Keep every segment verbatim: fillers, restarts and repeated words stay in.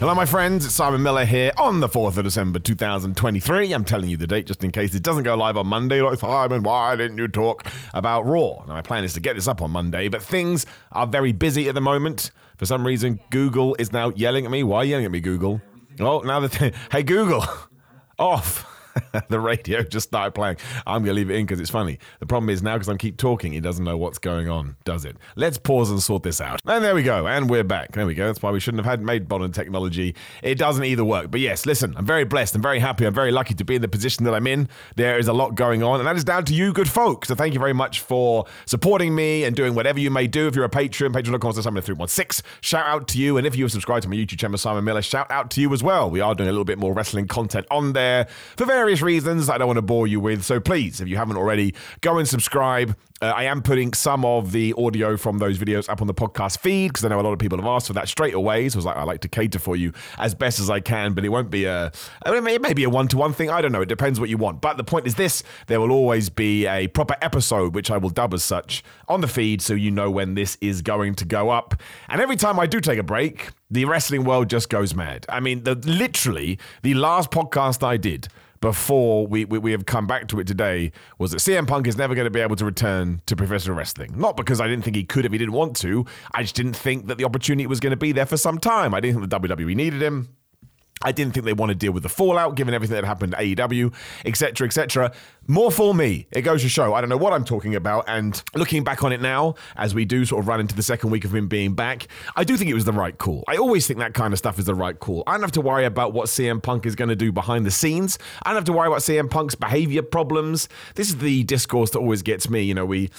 Hello, my friends. It's Simon Miller here on the fourth of December, twenty twenty-three. I'm telling you the date just in case it doesn't go live on Monday. Like, Simon, why didn't you talk about Raw? Now, my plan is to get this up on Monday, but things are very busy at the moment. For some reason, Google is now yelling at me. Why are you yelling at me, Google? Oh, now the thing. Hey, Google, off. The radio just started playing. I'm going to leave it in because it's funny. The problem is now because I keep talking, it doesn't know what's going on, does it? Let's pause and sort this out. And there we go. And we're back. There we go. That's why we shouldn't have had made modern technology. It doesn't either work. But yes, listen, I'm very blessed. I'm very happy. I'm very lucky to be in the position that I'm in. There is a lot going on. And that is down to you, good folk. So thank you very much for supporting me and doing whatever you may do. If you're a patron, patreon dot com slash Simon three one six. Shout out to you. And if you subscribe to my YouTube channel, Simon Miller, shout out to you as well. We are doing a little bit more wrestling content on there for various reasons I don't want to bore you with, so please, if you haven't already, go and subscribe. Uh, I am putting some of the audio from those videos up on the podcast feed because I know a lot of people have asked for that straight away. So I was like, I like to cater for you as best as I can, but it won't be a, it may be a one-to-one thing. I don't know. It depends what you want. But the point is this, there will always be a proper episode, which I will dub as such, on the feed so you know when this is going to go up. And every time I do take a break, the wrestling world just goes mad. I mean, the, literally, the last podcast I did before we, we, we have come back to it today was that C M Punk is never going to be able to return to professional wrestling. Not because I didn't think he could if he didn't want to. I just didn't think that the opportunity was going to be there for some time. I didn't think the W W E needed him. I didn't think they want to deal with the fallout, given everything that happened at A E W, et cetera, et cetera. More for me. It goes to show, I don't know what I'm talking about. And looking back on it now, as we do sort of run into the second week of him being back, I do think it was the right call. I always think that kind of stuff is the right call. I don't have to worry about what C M Punk is going to do behind the scenes. I don't have to worry about C M Punk's behavior problems. This is the discourse that always gets me. You know, we...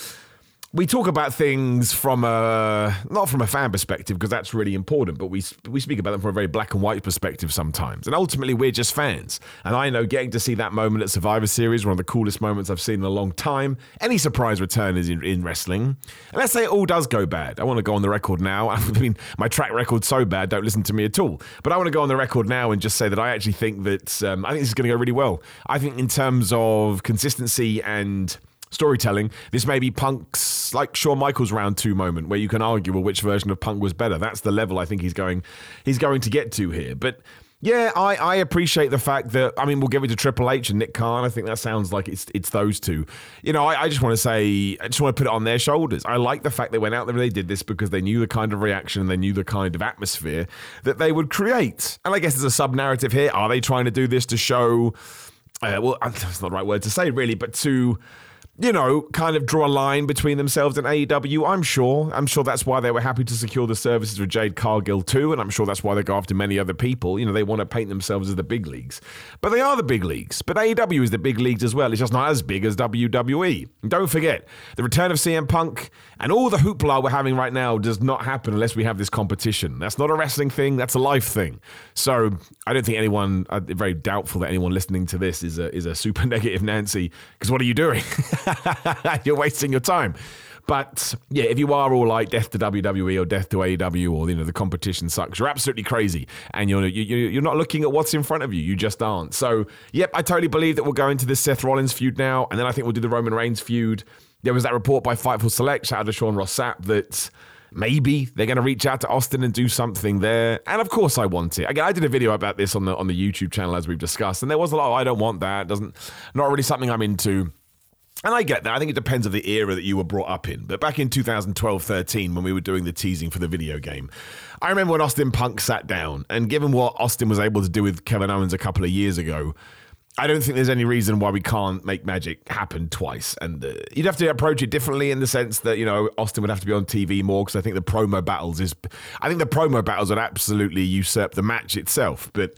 We talk about things from a, not from a fan perspective, because that's really important, but we we speak about them from a very black and white perspective sometimes. And ultimately, we're just fans. And I know getting to see that moment at Survivor Series, one of the coolest moments I've seen in a long time. Any surprise return is in, in wrestling. And let's say it all does go bad. I want to go on the record now. I mean, my track record's so bad, don't listen to me at all. But I want to go on the record now and just say that I actually think that, um, I think this is going to go really well. I think in terms of consistency and storytelling, this may be Punk's, like Shawn Michaels round two moment, where you can argue well, which version of Punk was better. That's the level I think he's going he's going to get to here. But yeah, I, I appreciate the fact that, I mean, we'll give it to Triple H and Nick Khan. I think that sounds like it's it's those two. You know, I, I just want to say, I just want to put it on their shoulders. I like the fact they went out there and they did this because they knew the kind of reaction and they knew the kind of atmosphere that they would create. And I guess there's a sub-narrative here. Are they trying to do this to show, uh, well, that's not the right word to say really, but to... you know, kind of draw a line between themselves and A E W, I'm sure. I'm sure that's why they were happy to secure the services of Jade Cargill too, and I'm sure that's why they go after many other people. You know, they want to paint themselves as the big leagues. But they are the big leagues. But A E W is the big leagues as well. It's just not as big as W W E. And don't forget, the return of C M Punk and all the hoopla we're having right now does not happen unless we have this competition. That's not a wrestling thing. That's a life thing. So I don't think anyone, I'm very doubtful that anyone listening to this is a, is a super negative Nancy, because what are you doing? You're wasting your time. But yeah, if you are all like death to W W E or death to A E W or, you know, the competition sucks, you're absolutely crazy. And you're, you're not looking at what's in front of you. You just aren't. So, yep, I totally believe that we'll go into this Seth Rollins feud now. And then I think we'll do the Roman Reigns feud. There was that report by Fightful Select, shout out to Sean Rossap, that maybe they're going to reach out to Austin and do something there. And of course I want it. Again, I did a video about this on the on the YouTube channel, as we've discussed. And there was a lot of, I don't want that. Doesn't, not really something I'm into. And I get that. I think it depends on the era that you were brought up in. But back in two thousand twelve, thirteen, when we were doing the teasing for the video game, I remember when Austin Punk sat down, and given what Austin was able to do with Kevin Owens a couple of years ago, I don't think there's any reason why we can't make magic happen twice. And uh, you'd have to approach it differently in the sense that, you know, Austin would have to be on T V more, because I think the promo battles is... I think the promo battles would absolutely usurp the match itself. But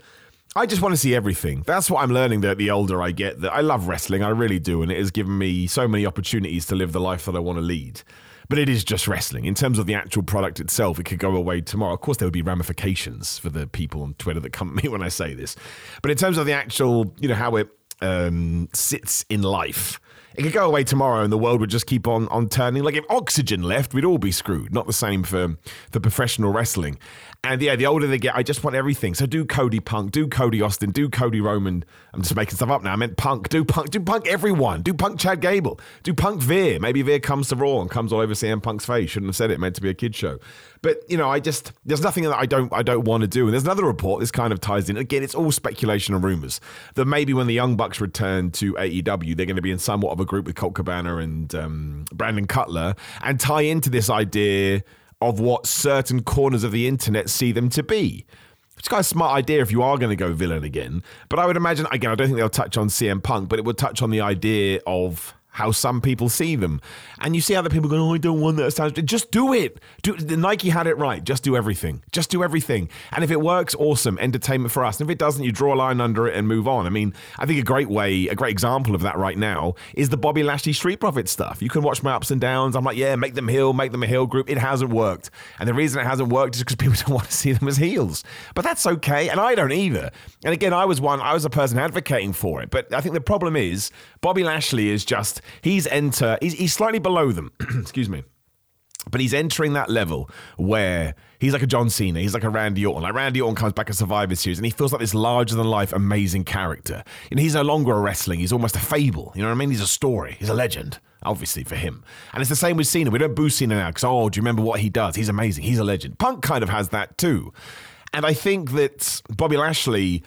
I just want to see everything. That's what I'm learning that the older I get, that I love wrestling. I really do. And it has given me so many opportunities to live the life that I want to lead. But it is just wrestling. In terms of the actual product itself, it could go away tomorrow. Of course, there would be ramifications for the people on Twitter that come at me when I say this. But in terms of the actual, you know, how it um, sits in life. It could go away tomorrow and the world would just keep on, on turning. Like if oxygen left, we'd all be screwed. Not the same for, for professional wrestling. And yeah, the older they get, I just want everything. So do Cody Punk, do Cody Austin, do Cody Roman. I'm just making stuff up now. I meant Punk. Do Punk, do Punk everyone. Do Punk Chad Gable. Do Punk Veer. Maybe Veer comes to Raw and comes all over C M Punk's face. Shouldn't have said it. Meant to be a kid show. But, you know, I just, there's nothing that I don't I don't want to do. And there's another report. This kind of ties in. Again, it's all speculation and rumors that maybe when the Young Bucks return to A E W, they're going to be in somewhat of a group with Colt Cabana and um, Brandon Cutler and tie into this idea of what certain corners of the internet see them to be. It's kind of a smart idea if you are going to go villain again. But I would imagine, again, I don't think they'll touch on C M Punk, but it would touch on the idea of how some people see them. And you see other people going, oh, I don't want that. Sounds just do it. Do, Nike had it right. Just do everything. Just do everything. And if it works, awesome. Entertainment for us. And if it doesn't, you draw a line under it and move on. I mean, I think a great way, a great example of that right now is the Bobby Lashley Street Profits stuff. You can watch my ups and downs. I'm like, yeah, make them heel, make them a heel group. It hasn't worked. And the reason it hasn't worked is because people don't want to see them as heels. But that's okay. And I don't either. And again, I was one, I was a person advocating for it. But I think the problem is Bobby Lashley is just, He's enter. He's, he's slightly below them. Excuse me. But he's entering that level where he's like a John Cena. He's like a Randy Orton. Like Randy Orton comes back at Survivor Series and he feels like this larger-than-life amazing character. And he's no longer a wrestling. He's almost a fable. You know what I mean? He's a story. He's a legend, obviously, for him. And it's the same with Cena. We don't boo Cena now because, oh, do you remember what he does? He's amazing. He's a legend. Punk kind of has that too. And I think that Bobby Lashley,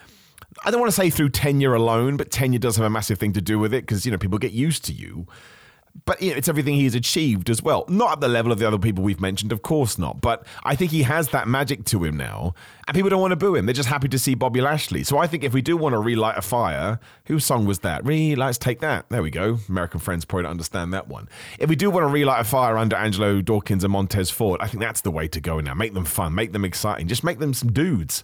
I don't want to say through tenure alone, but tenure does have a massive thing to do with it because, you know, people get used to you. But you know, it's everything he's achieved as well. Not at the level of the other people we've mentioned, of course not. But I think he has that magic to him now. And people don't want to boo him. They're just happy to see Bobby Lashley. So I think if we do want to relight a fire, whose song was that? Relights, take that. There we go. American friends probably don't understand that one. If we do want to relight a fire under Angelo Dawkins and Montez Ford, I think that's the way to go now. Make them fun. Make them exciting. Just make them some dudes.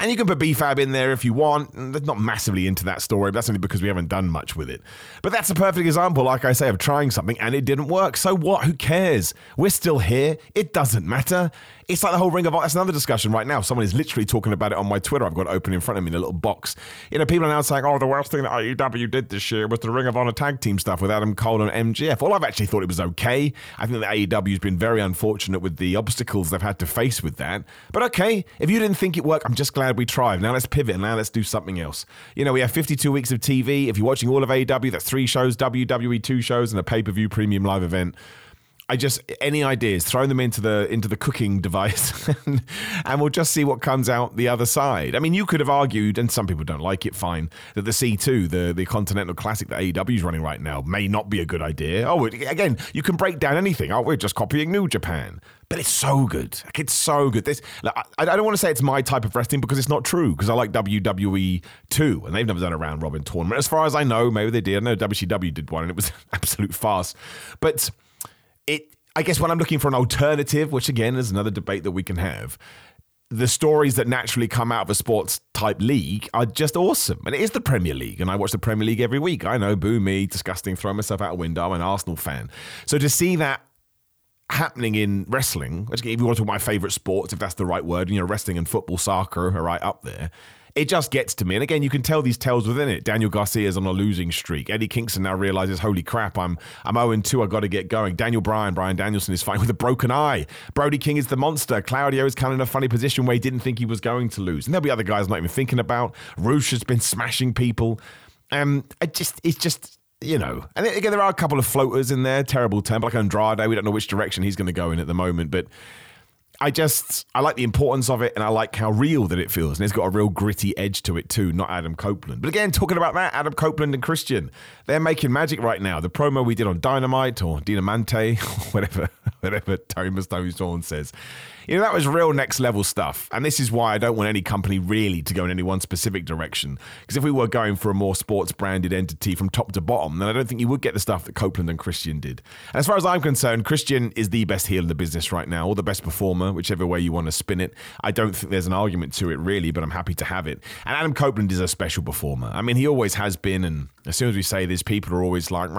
And you can put B F A B in there if you want. That's not massively into that story, but that's only because we haven't done much with it. But that's a perfect example, like I say, of trying something and it didn't work. So what? Who cares? We're still here. It doesn't matter. It's like the whole Ring of Honor. That's another discussion right now. Someone is literally talking about it on my Twitter. I've got it open in front of me in a little box. You know, people are now saying, oh, the worst thing that A E W did this year was the Ring of Honor tag team stuff with Adam Cole and M J F. Well, I've actually thought it was okay. I think that A E W's been very unfortunate with the obstacles they've had to face with that. But okay, if you didn't think it worked, I'm just glad we tried. Now let's pivot and now let's do something else. You know, we have fifty-two weeks of T V. If you're watching all of A E W, that's three shows, W W E two shows, and a pay-per-view premium live event. I just, any ideas, throw them into the into the cooking device and, and we'll just see what comes out the other side. I mean, you could have argued, and some people don't like it, fine, that the C two, the, the Continental Classic that A E W is running right now may not be a good idea. Oh, again, you can break down anything. Oh, we're just copying New Japan. But it's so good. Like, it's so good. This, like, I, I don't want to say it's my type of wrestling because it's not true, because I like W W E too, and they've never done a round-robin tournament. As far as I know, maybe they did. I know W C W did one, and it was an absolute farce. But It, I guess when I'm looking for an alternative, which again is another debate that we can have, the stories that naturally come out of a sports type league are just awesome. And it is the Premier League. And I watch the Premier League every week. I know, boo me, disgusting, throw myself out a window. I'm an Arsenal fan. So to see that happening in wrestling, which if you want to talk about my favorite sports, if that's the right word, you know, wrestling and football, soccer are right up there. It just gets to me. And again, you can tell these tales within it. Daniel Garcia is on a losing streak. Eddie Kingston now realizes, holy crap, I'm I'm oh and two. I got to get going. Daniel Bryan, Bryan Danielson is fighting with a broken eye. Brody King is the monster. Claudio is kind of in a funny position where he didn't think he was going to lose. And there'll be other guys I'm not even thinking about. Roosh has been smashing people. Um, I just, it's just, you know. And again, there are a couple of floaters in there. Terrible term. Like Andrade, we don't know which direction he's going to go in at the moment. But I just, I like the importance of it and I like how real that it feels. And it's got a real gritty edge to it too, not Adam Copeland. But again, talking about that, Adam Copeland and Christian, they're making magic right now. The promo we did on Dynamite or Dinamante, or whatever, whatever Tony Mustone says. You know, that was real next level stuff. And this is why I don't want any company really to go in any one specific direction. Because if we were going for a more sports branded entity from top to bottom, then I don't think you would get the stuff that Copeland and Christian did. And as far as I'm concerned, Christian is the best heel in the business right now, or the best performer, whichever way you want to spin it. I don't think there's an argument to it really, but I'm happy to have it. And Adam Copeland is a special performer. I mean, he always has been. And as soon as we say this, people are always like,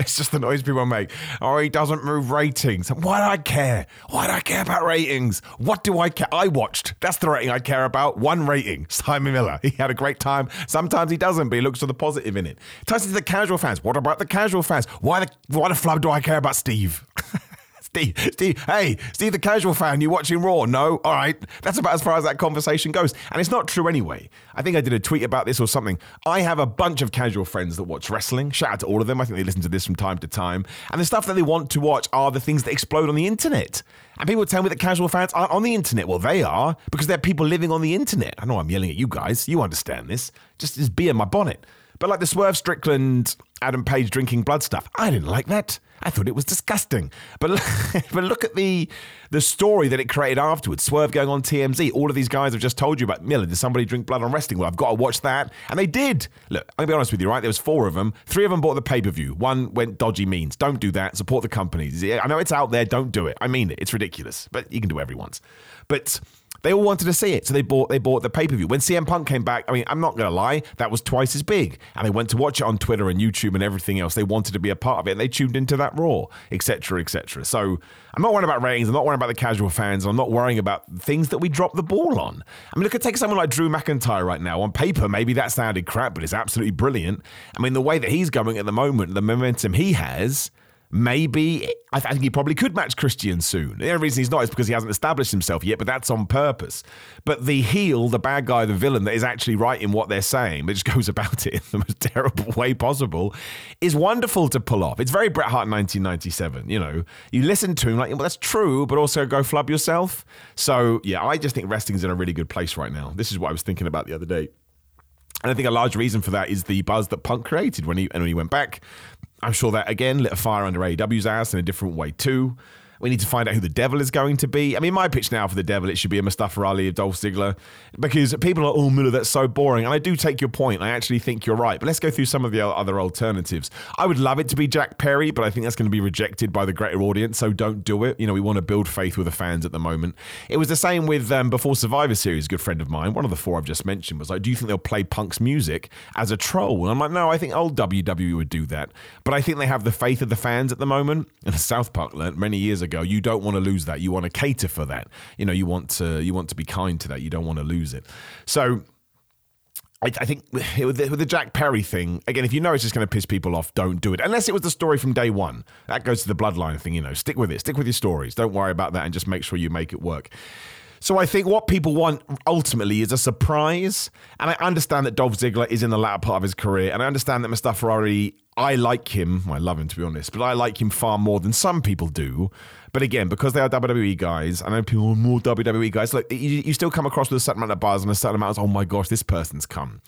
it's just the noise people make. Oh, he doesn't move ratings. I'm why do I care? Why do I care about ratings? What do I care? I watched. That's the rating I care about. One rating. Simon Miller. He had a great time. Sometimes he doesn't, but he looks for the positive in it. Ties into the casual fans. What about the casual fans? Why the why the flub do I care about Steve? Steve, Steve, hey, Steve, the casual fan, you watching Raw? No? All right. That's about as far as that conversation goes. And it's not true anyway. I think I did a tweet about this or something. I have a bunch of casual friends that watch wrestling. Shout out to all of them. I think they listen to this from time to time. And the stuff that they want to watch are the things that explode on the internet. And people tell me that casual fans aren't on the internet. Well, they are, because they're people living on the internet. I know I'm yelling at you guys. You understand this. Just this beer in my bonnet. But like the Swerve Strickland, Adam Page drinking blood stuff, I didn't like that. I thought it was disgusting. But, but look at the the story that it created afterwards. Swerve going on T M Z. All of these guys have just told you about, Miller, did somebody drink blood on wrestling? Well, I've got to watch that. And they did. Look, I'm going to be honest with you, right? There was four of them. Three of them bought the pay-per-view. One went dodgy means. Don't do that. Support the companies. I know it's out there. Don't do it. I mean it. It's ridiculous. But you can do whatever you want. But they all wanted to see it, so they bought they bought the pay-per-view. When C M Punk came back, I mean, I'm not going to lie, that was twice as big. And they went to watch it on Twitter and YouTube and everything else. They wanted to be a part of it, and they tuned into that Raw, et cetera, et cetera. So I'm not worrying about ratings. I'm not worrying about the casual fans. I'm not worrying about things that we drop the ball on. I mean, look, take someone like Drew McIntyre right now. On paper, maybe that sounded crap, but it's absolutely brilliant. I mean, the way that he's going at the moment, the momentum he has, maybe, I think he probably could match Christian soon. The only reason he's not is because he hasn't established himself yet, but that's on purpose. But the heel, the bad guy, the villain that is actually right in what they're saying, but just goes about it in the most terrible way possible, is wonderful to pull off. It's very Bret Hart nineteen ninety-seven, you know. You listen to him like, well, that's true, but also go flub yourself. So, yeah, I just think wrestling's in a really good place right now. This is what I was thinking about the other day. And I think a large reason for that is the buzz that Punk created when he, and when he went back. I'm sure that, again, lit a fire under A E W's ass in a different way too. We need to find out who the devil is going to be. I mean, my pitch now for the devil, it should be a Mustafa Ali, a Dolph Ziggler, because people are, oh, Miller, that's so boring. And I do take your point. I actually think you're right. But let's go through some of the other alternatives. I would love it to be Jack Perry, but I think that's going to be rejected by the greater audience, so don't do it. You know, we want to build faith with the fans at the moment. It was the same with, um, before Survivor Series, a good friend of mine, one of the four I've just mentioned, was like, do you think they'll play Punk's music as a troll? And I'm like, no, I think old W W E would do that. But I think they have the faith of the fans at the moment. And South Park learned many years ago, you don't want to lose that. You want to cater for that. You know, you want to you want to be kind to that. You don't want to lose it. So I, I think with the, with the Jack Perry thing, again, if you know it's just going to piss people off, don't do it. Unless it was the story from day one. That goes to the bloodline thing, you know. Stick with it. Stick with your stories. Don't worry about that and just make sure you make it work. So I think what people want ultimately is a surprise. And I understand that Dolph Ziggler is in the latter part of his career. And I understand that Mustafa Ali, I like him. I love him, to be honest. But I like him far more than some people do. But again, because they are W W E guys, I know people are more W W E guys. Look, you, you still come across with a certain amount of buzz and a certain amount of, oh my gosh, this person's come.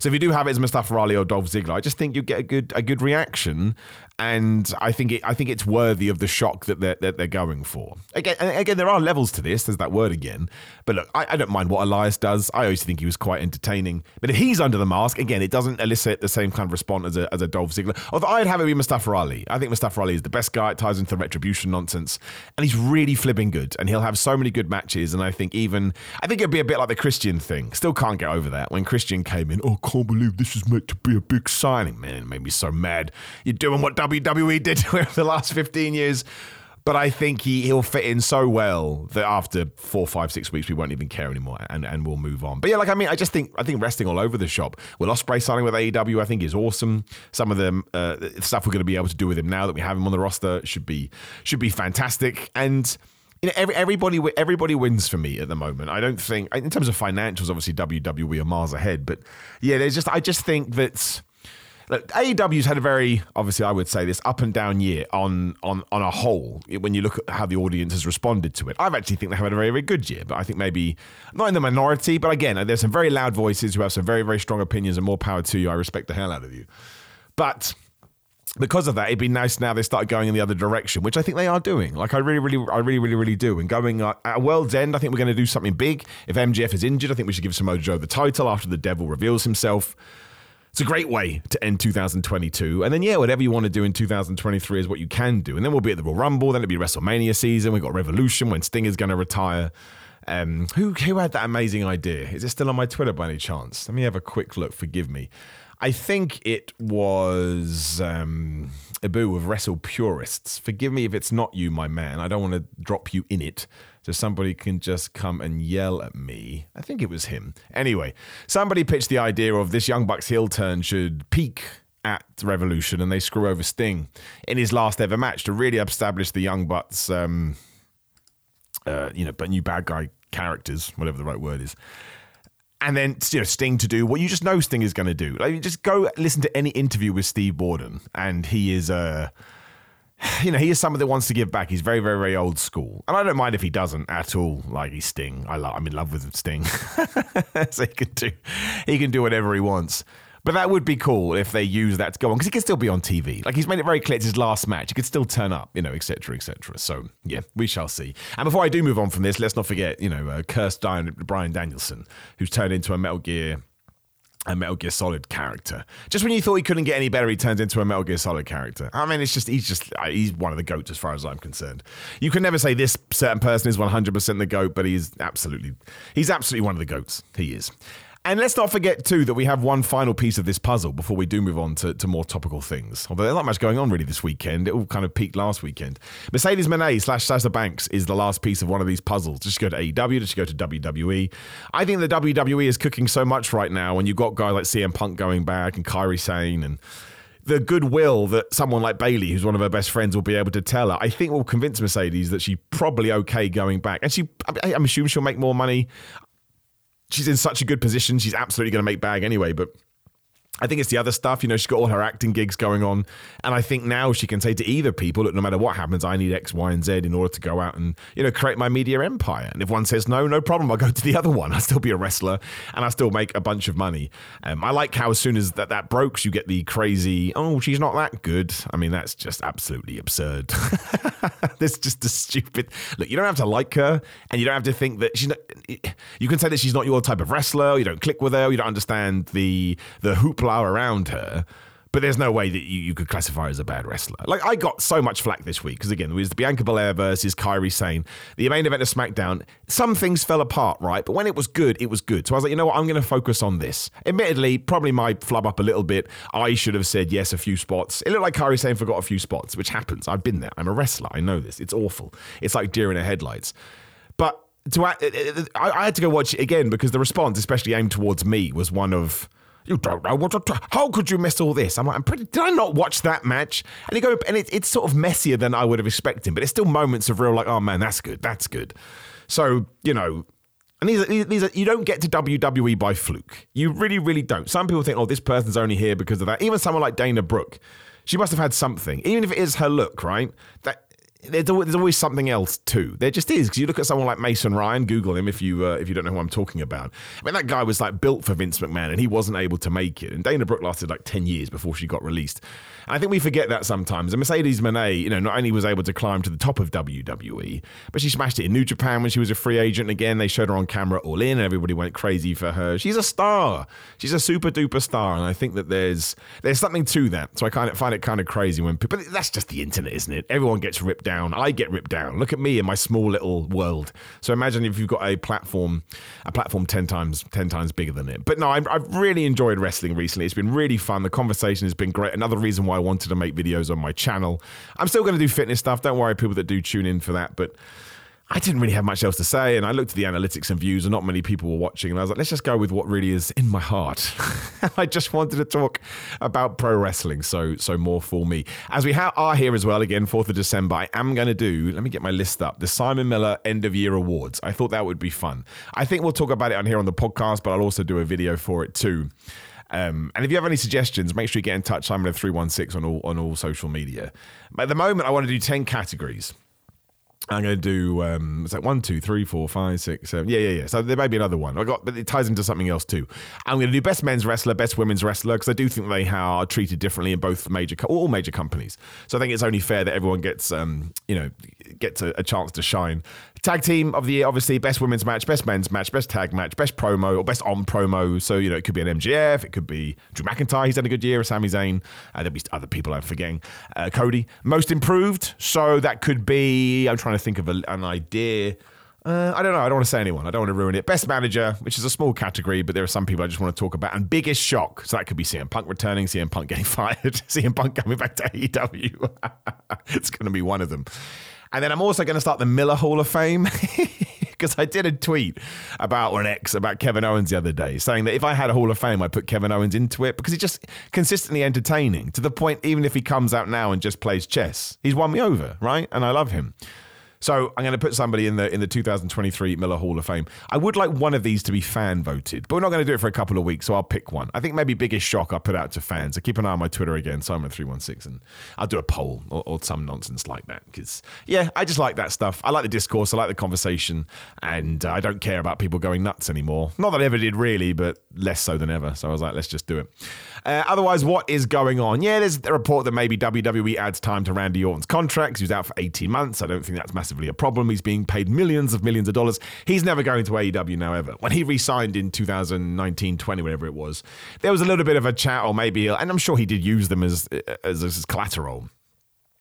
So if you do have it as Mustafa Ali or Dolph Ziggler, I just think you get a good a good reaction. And I think it, I think it's worthy of the shock that they're, that they're going for. Again, again, there are levels to this. There's that word again. But look, I, I don't mind what Elias does. I always think he was quite entertaining. But if he's under the mask, again, it doesn't elicit the same kind of response as a, as a Dolph Ziggler. Although I'd have it be Mustafa Ali. I think Mustafa Ali is the best guy. It ties into the retribution nonsense. And he's really flipping good. And he'll have so many good matches. And I think even, I think it'd be a bit like the Christian thing. Still can't get over that. When Christian came in, oh, I can't believe this is meant to be a big signing. Man, it made me so mad. You're doing what W W E did to him for the last fifteen years. But I think he, he'll fit in so well that after four, five, six weeks, we won't even care anymore and, and we'll move on. But yeah, like, I mean, I just think, I think wrestling all over the shop. Will Ospreay signing with A E W, I think is awesome. Some of the uh, stuff we're going to be able to do with him now that we have him on the roster should be, should be fantastic. And you know, every, everybody, everybody wins for me at the moment. I don't think, in terms of financials, obviously W W E are miles ahead, but yeah, there's just, I just think that, look, A E W's had a very, obviously I would say this, up and down year on, on, on a whole, when you look at how the audience has responded to it. I actually think they have had a very, very good year, but I think maybe not in the minority, but again, there's some very loud voices who have some very, very strong opinions and more power to you. I respect the hell out of you. But because of that, it'd be nice now they start going in the other direction, which I think they are doing. Like, I really, really, I really, really, really do. And going at a world's end, I think we're going to do something big. If M J F is injured, I think we should give Samoa Joe the title after the devil reveals himself. It's a great way to end two thousand twenty-two. And then, yeah, whatever you want to do in two thousand twenty-three is what you can do. And then we'll be at the Royal Rumble. Then it'll be WrestleMania season. We've got Revolution when Sting is going to retire. Um, who who had that amazing idea? Is it still on my Twitter by any chance? Let me have a quick look. Forgive me. I think it was um, Abu of Wrestle Purists. Forgive me if it's not you, my man. I don't want to drop you in it, so somebody can just come and yell at me. I think it was him. Anyway, somebody pitched the idea of this Young Bucks heel turn should peak at Revolution, and they screw over Sting in his last ever match to really establish the Young Bucks, um, uh, you know, but new bad guy characters, whatever the right word is. And then, you know, Sting to do what you just know Sting is going to do. Like, just go listen to any interview with Steve Borden, and he is a, uh, you know, he is someone that wants to give back. He's very, very, very old school, and I don't mind if he doesn't at all. Like, he's Sting. I love. I'm in love with Sting, so he can do, he can do whatever he wants. But that would be cool if they use that to go on, because he could still be on T V. Like, he's made it very clear it's his last match. He could still turn up, you know, et cetera, et cetera. So, yeah, we shall see. And before I do move on from this, let's not forget, you know, uh, cursed Bryan Danielson, who's turned into a Metal Gear, a Metal Gear Solid character. Just when you thought he couldn't get any better, he turns into a Metal Gear Solid character. I mean, it's just, he's just, he's one of the GOATs as far as I'm concerned. You can never say this certain person is one hundred percent the GOAT, but he's absolutely, he's absolutely one of the GOATs. He is. And let's not forget, too, that we have one final piece of this puzzle before we do move on to, to more topical things. Although there's not much going on, really, this weekend. It all kind of peaked last weekend. Mercedes Moné slash Sasha Banks is the last piece of one of these puzzles. Just go to A E W, just go to W W E. I think the W W E is cooking so much right now, and you've got guys like C M Punk going back and Kairi Sane and the goodwill that someone like Bayley, who's one of her best friends, will be able to tell her, I think will convince Mercedes that she's probably okay going back. And she, I'm assuming she'll make more money. She's in such a good position. She's absolutely going to make bag anyway, but I think it's the other stuff. You know, she's got all her acting gigs going on, and I think now she can say to either people, look, no matter what happens, I need X, Y, and Z in order to go out and, you know, create my media empire. And if one says no, no problem. I'll go to the other one. I'll still be a wrestler, and I'll still make a bunch of money. Um, I like how as soon as that, that breaks, you get the crazy, oh, she's not that good. I mean, that's just absolutely absurd. That's just a stupid... Look, you don't have to like her, and you don't have to think that she's not... You can say that she's not your type of wrestler. You don't click with her. You don't understand the the hoopla around her. But there's no way that you, you could classify her as a bad wrestler. Like, I got so much flack this week because, again, it was the Bianca Belair versus Kairi Sane. The main event of SmackDown, some things fell apart, right? But when it was good, it was good. So I was like, you know what? I'm going to focus on this. Admittedly, probably my flub up a little bit. I should have said yes a few spots. It looked like Kairi Sane forgot a few spots, which happens. I've been there. I'm a wrestler. I know this. It's awful. It's like deer in the headlights. But to I, I had to go watch it again because the response, especially aimed towards me, was one of... You don't know what to try. How could you miss all this? I'm like, I'm pretty. Did I not watch that match? And you go, and it, it's sort of messier than I would have expected, but it's still moments of real, like, oh man, that's good, that's good. So, you know, and these are, these are, you don't get to W W E by fluke. You really, really don't. Some people think, oh, this person's only here because of that. Even someone like Dana Brooke, she must have had something, even if it is her look, right? That. There's always something else too. There just is, because you look at someone like Mason Ryan. Google him if you uh, if you don't know who I'm talking about. I mean, that guy was like built for Vince McMahon, and he wasn't able to make it. And Dana Brooke lasted like ten years before she got released. And I think we forget that sometimes. And Mercedes Moné, you know, not only was able to climb to the top of W W E, but she smashed it in New Japan when she was a free agent. Again, they showed her on camera at All In, and everybody went crazy for her. She's a star. She's a super duper star, and I think that there's there's something to that. So I kind of find it kind of crazy when people. But that's just the internet, isn't it? Everyone gets ripped down. Down. I get ripped down. Look at me in my small little world. So imagine if you've got a platform, a platform ten times, ten times bigger than it. But no, I've, I've really enjoyed wrestling recently. It's been really fun. The conversation has been great. Another reason why I wanted to make videos on my channel. I'm still going to do fitness stuff. Don't worry, people that do tune in for that. But I didn't really have much else to say. And I looked at the analytics and views, and not many people were watching. And I was like, let's just go with what really is in my heart. I just wanted to talk about pro wrestling. So, so more for me. As we ha- are here as well, again, fourth of December, I am going to do, let me get my list up, the Simon Miller end of year awards. I thought that would be fun. I think we'll talk about it on here on the podcast, but I'll also do a video for it too. Um, and if you have any suggestions, make sure you get in touch. Simon of three one six on all, on all social media. At the moment, I want to do ten categories. I'm going to do, um, it's like one, two, three, four, five, six, seven. Yeah, yeah, yeah. So there may be another one. I got, but it ties into something else too. I'm going to do best men's wrestler, best women's wrestler, because I do think they are treated differently in both major, co- all major companies. So I think it's only fair that everyone gets, um, you know, gets a, a chance to shine. Tag team of the year, obviously, best women's match, best men's match, best tag match, best promo, or best on promo. So, you know, it could be an M J F, it could be Drew McIntyre, he's had a good year, Sami Zayn, uh, there'll be other people I'm forgetting, uh, Cody. Most improved, so that could be, I'm trying to think of a, an idea. Uh, I don't know. I don't want to say anyone. I don't want to ruin it. Best manager, which is a small category, but there are some people I just want to talk about. And biggest shock. So that could be C M Punk returning, C M Punk getting fired, C M Punk coming back to A E W. It's going to be one of them. And then I'm also going to start the Miller Hall of Fame because I did a tweet about, or an X about Kevin Owens the other day, saying that if I had a Hall of Fame, I'd put Kevin Owens into it because he's just consistently entertaining to the point, even if he comes out now and just plays chess, he's won me over, right? And I love him. So I'm going to put somebody in the in the two thousand twenty-three Miller Hall of Fame. I would like one of these to be fan voted, but we're not going to do it for a couple of weeks, so I'll pick one. I think maybe biggest shock I'll put out to fans. So keep an eye on my Twitter again, Simon three one six, and I'll do a poll or, or some nonsense like that. Because, yeah, I just like that stuff. I like the discourse. I like the conversation. And I don't care about people going nuts anymore. Not that I ever did, really, but less so than ever. So I was like, let's just do it. Uh, otherwise, what is going on? Yeah, there's a report that maybe W W E adds time to Randy Orton's contract. He was out for eighteen months. I don't think that's massive. A problem. He's being paid millions of millions of dollars. He's never going to A E W now ever. When he re-signed in two thousand nineteen twenty, whatever it was, there was a little bit of a chat, or maybe, and I'm sure he did use them as as, as collateral.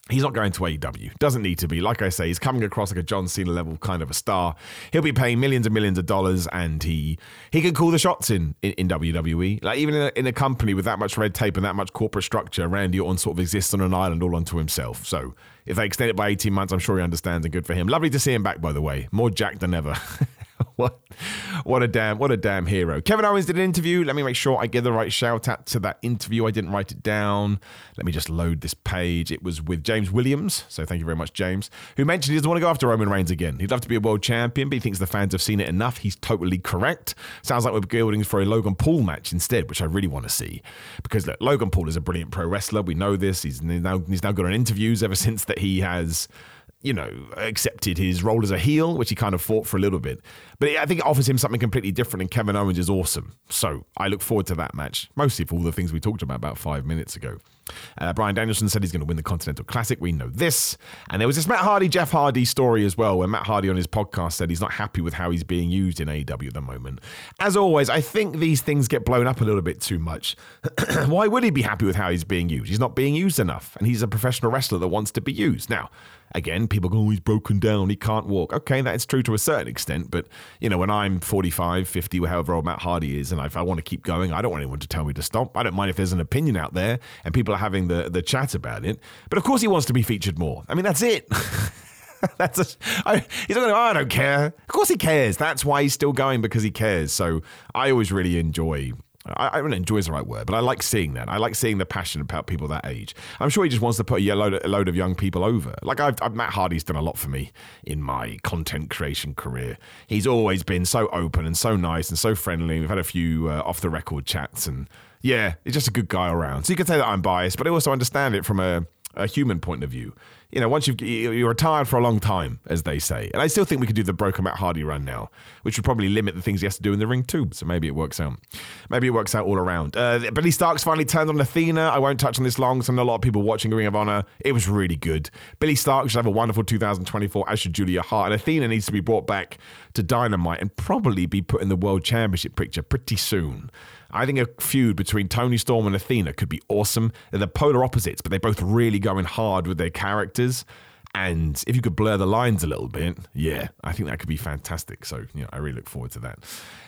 He's not going to A E W. Doesn't need to be. Like I say, he's coming across like a John Cena level kind of a star. He'll be paying millions and millions of dollars, and he he can call the shots in in, in W W E. Like even in a, in a company with that much red tape and that much corporate structure, Randy Orton sort of exists on an island all onto himself. So if they extend it by eighteen months, I'm sure he understands, and good for him. Lovely to see him back, by the way. More Jack than ever. What, what a damn, what a damn hero. Kevin Owens did an interview. Let me make sure I give the right shout out to that interview. I didn't write it down. Let me just load this page. It was with James Williams. So thank you very much, James, who mentioned he doesn't want to go after Roman Reigns again. He'd love to be a world champion, but he thinks the fans have seen it enough. He's totally correct. Sounds like we're building for a Logan Paul match instead, which I really want to see because look, Logan Paul is a brilliant pro wrestler. We know this. He's now, he's now got on interviews ever since that he has, you know, accepted his role as a heel, which he kind of fought for a little bit. But I think it offers him something completely different, and Kevin Owens is awesome. So I look forward to that match, mostly for all the things we talked about about five minutes ago. Uh, Brian Danielson said he's going to win the Continental Classic. We know this. And there was this Matt Hardy, Jeff Hardy story as well, where Matt Hardy on his podcast said he's not happy with how he's being used in A E W at the moment. As always, I think these things get blown up a little bit too much. Why would he be happy with how he's being used? He's not being used enough, and he's a professional wrestler that wants to be used. Now, again, people go, oh, he's broken down, he can't walk. Okay, that is true to a certain extent, but you know, when I'm forty-five, fifty, however old Matt Hardy is, and if I want to keep going, I don't want anyone to tell me to stop. I don't mind if there's an opinion out there and people are having the, the chat about it. But of course he wants to be featured more. I mean, that's it. That's a, I, he's not going to, oh, I don't care. Of course he cares. That's why he's still going, because he cares. So I always really enjoy I, I don't enjoy is the right word, but I like seeing that. I like seeing the passion about people that age. I'm sure he just wants to put a load of, a load of young people over. Like I've, I've, Matt Hardy's done a lot for me in my content creation career. He's always been so open and so nice and so friendly. We've had a few uh, off the record chats, and yeah, he's just a good guy around. So you could say that I'm biased, but I also understand it from a, a human point of view. You know, once you've, you're retired for a long time, as they say. And I still think we could do the broken Matt Hardy run now, which would probably limit the things he has to do in the ring too. So maybe it works out. Maybe it works out all around. Uh, Billy Stark's finally turned on Athena. I won't touch on this long, so I know a lot of people watching Ring of Honor. It was really good. Billy Stark should have a wonderful two thousand twenty-four, as should Julia Hart. And Athena needs to be brought back to Dynamite and probably be put in the World Championship picture pretty soon. I think a feud between Toni Storm and Athena could be awesome. They're the polar opposites, but they're both really going hard with their characters. And if you could blur the lines a little bit, yeah, I think that could be fantastic. So, you know, I really look forward to that.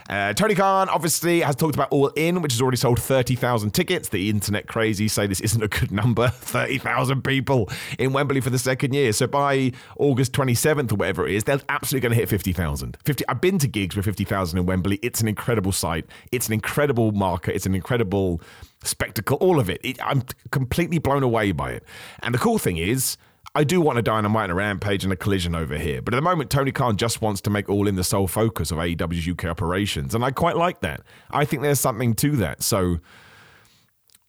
Uh, Tony Khan obviously has talked about All In, which has already sold thirty thousand tickets. The internet crazy say this isn't a good number. thirty thousand people in Wembley for the second year. So by August twenty-seventh or whatever it is, they're absolutely going to hit fifty thousand. fifty, I've been to gigs with fifty thousand in Wembley. It's an incredible sight. It's an incredible market. It's an incredible spectacle. All of it. it I'm completely blown away by it. And the cool thing is, I do want a Dynamite and a Rampage and a Collision over here. But at the moment, Tony Khan just wants to make All In the sole focus of A E W's U K operations. And I quite like that. I think there's something to that. So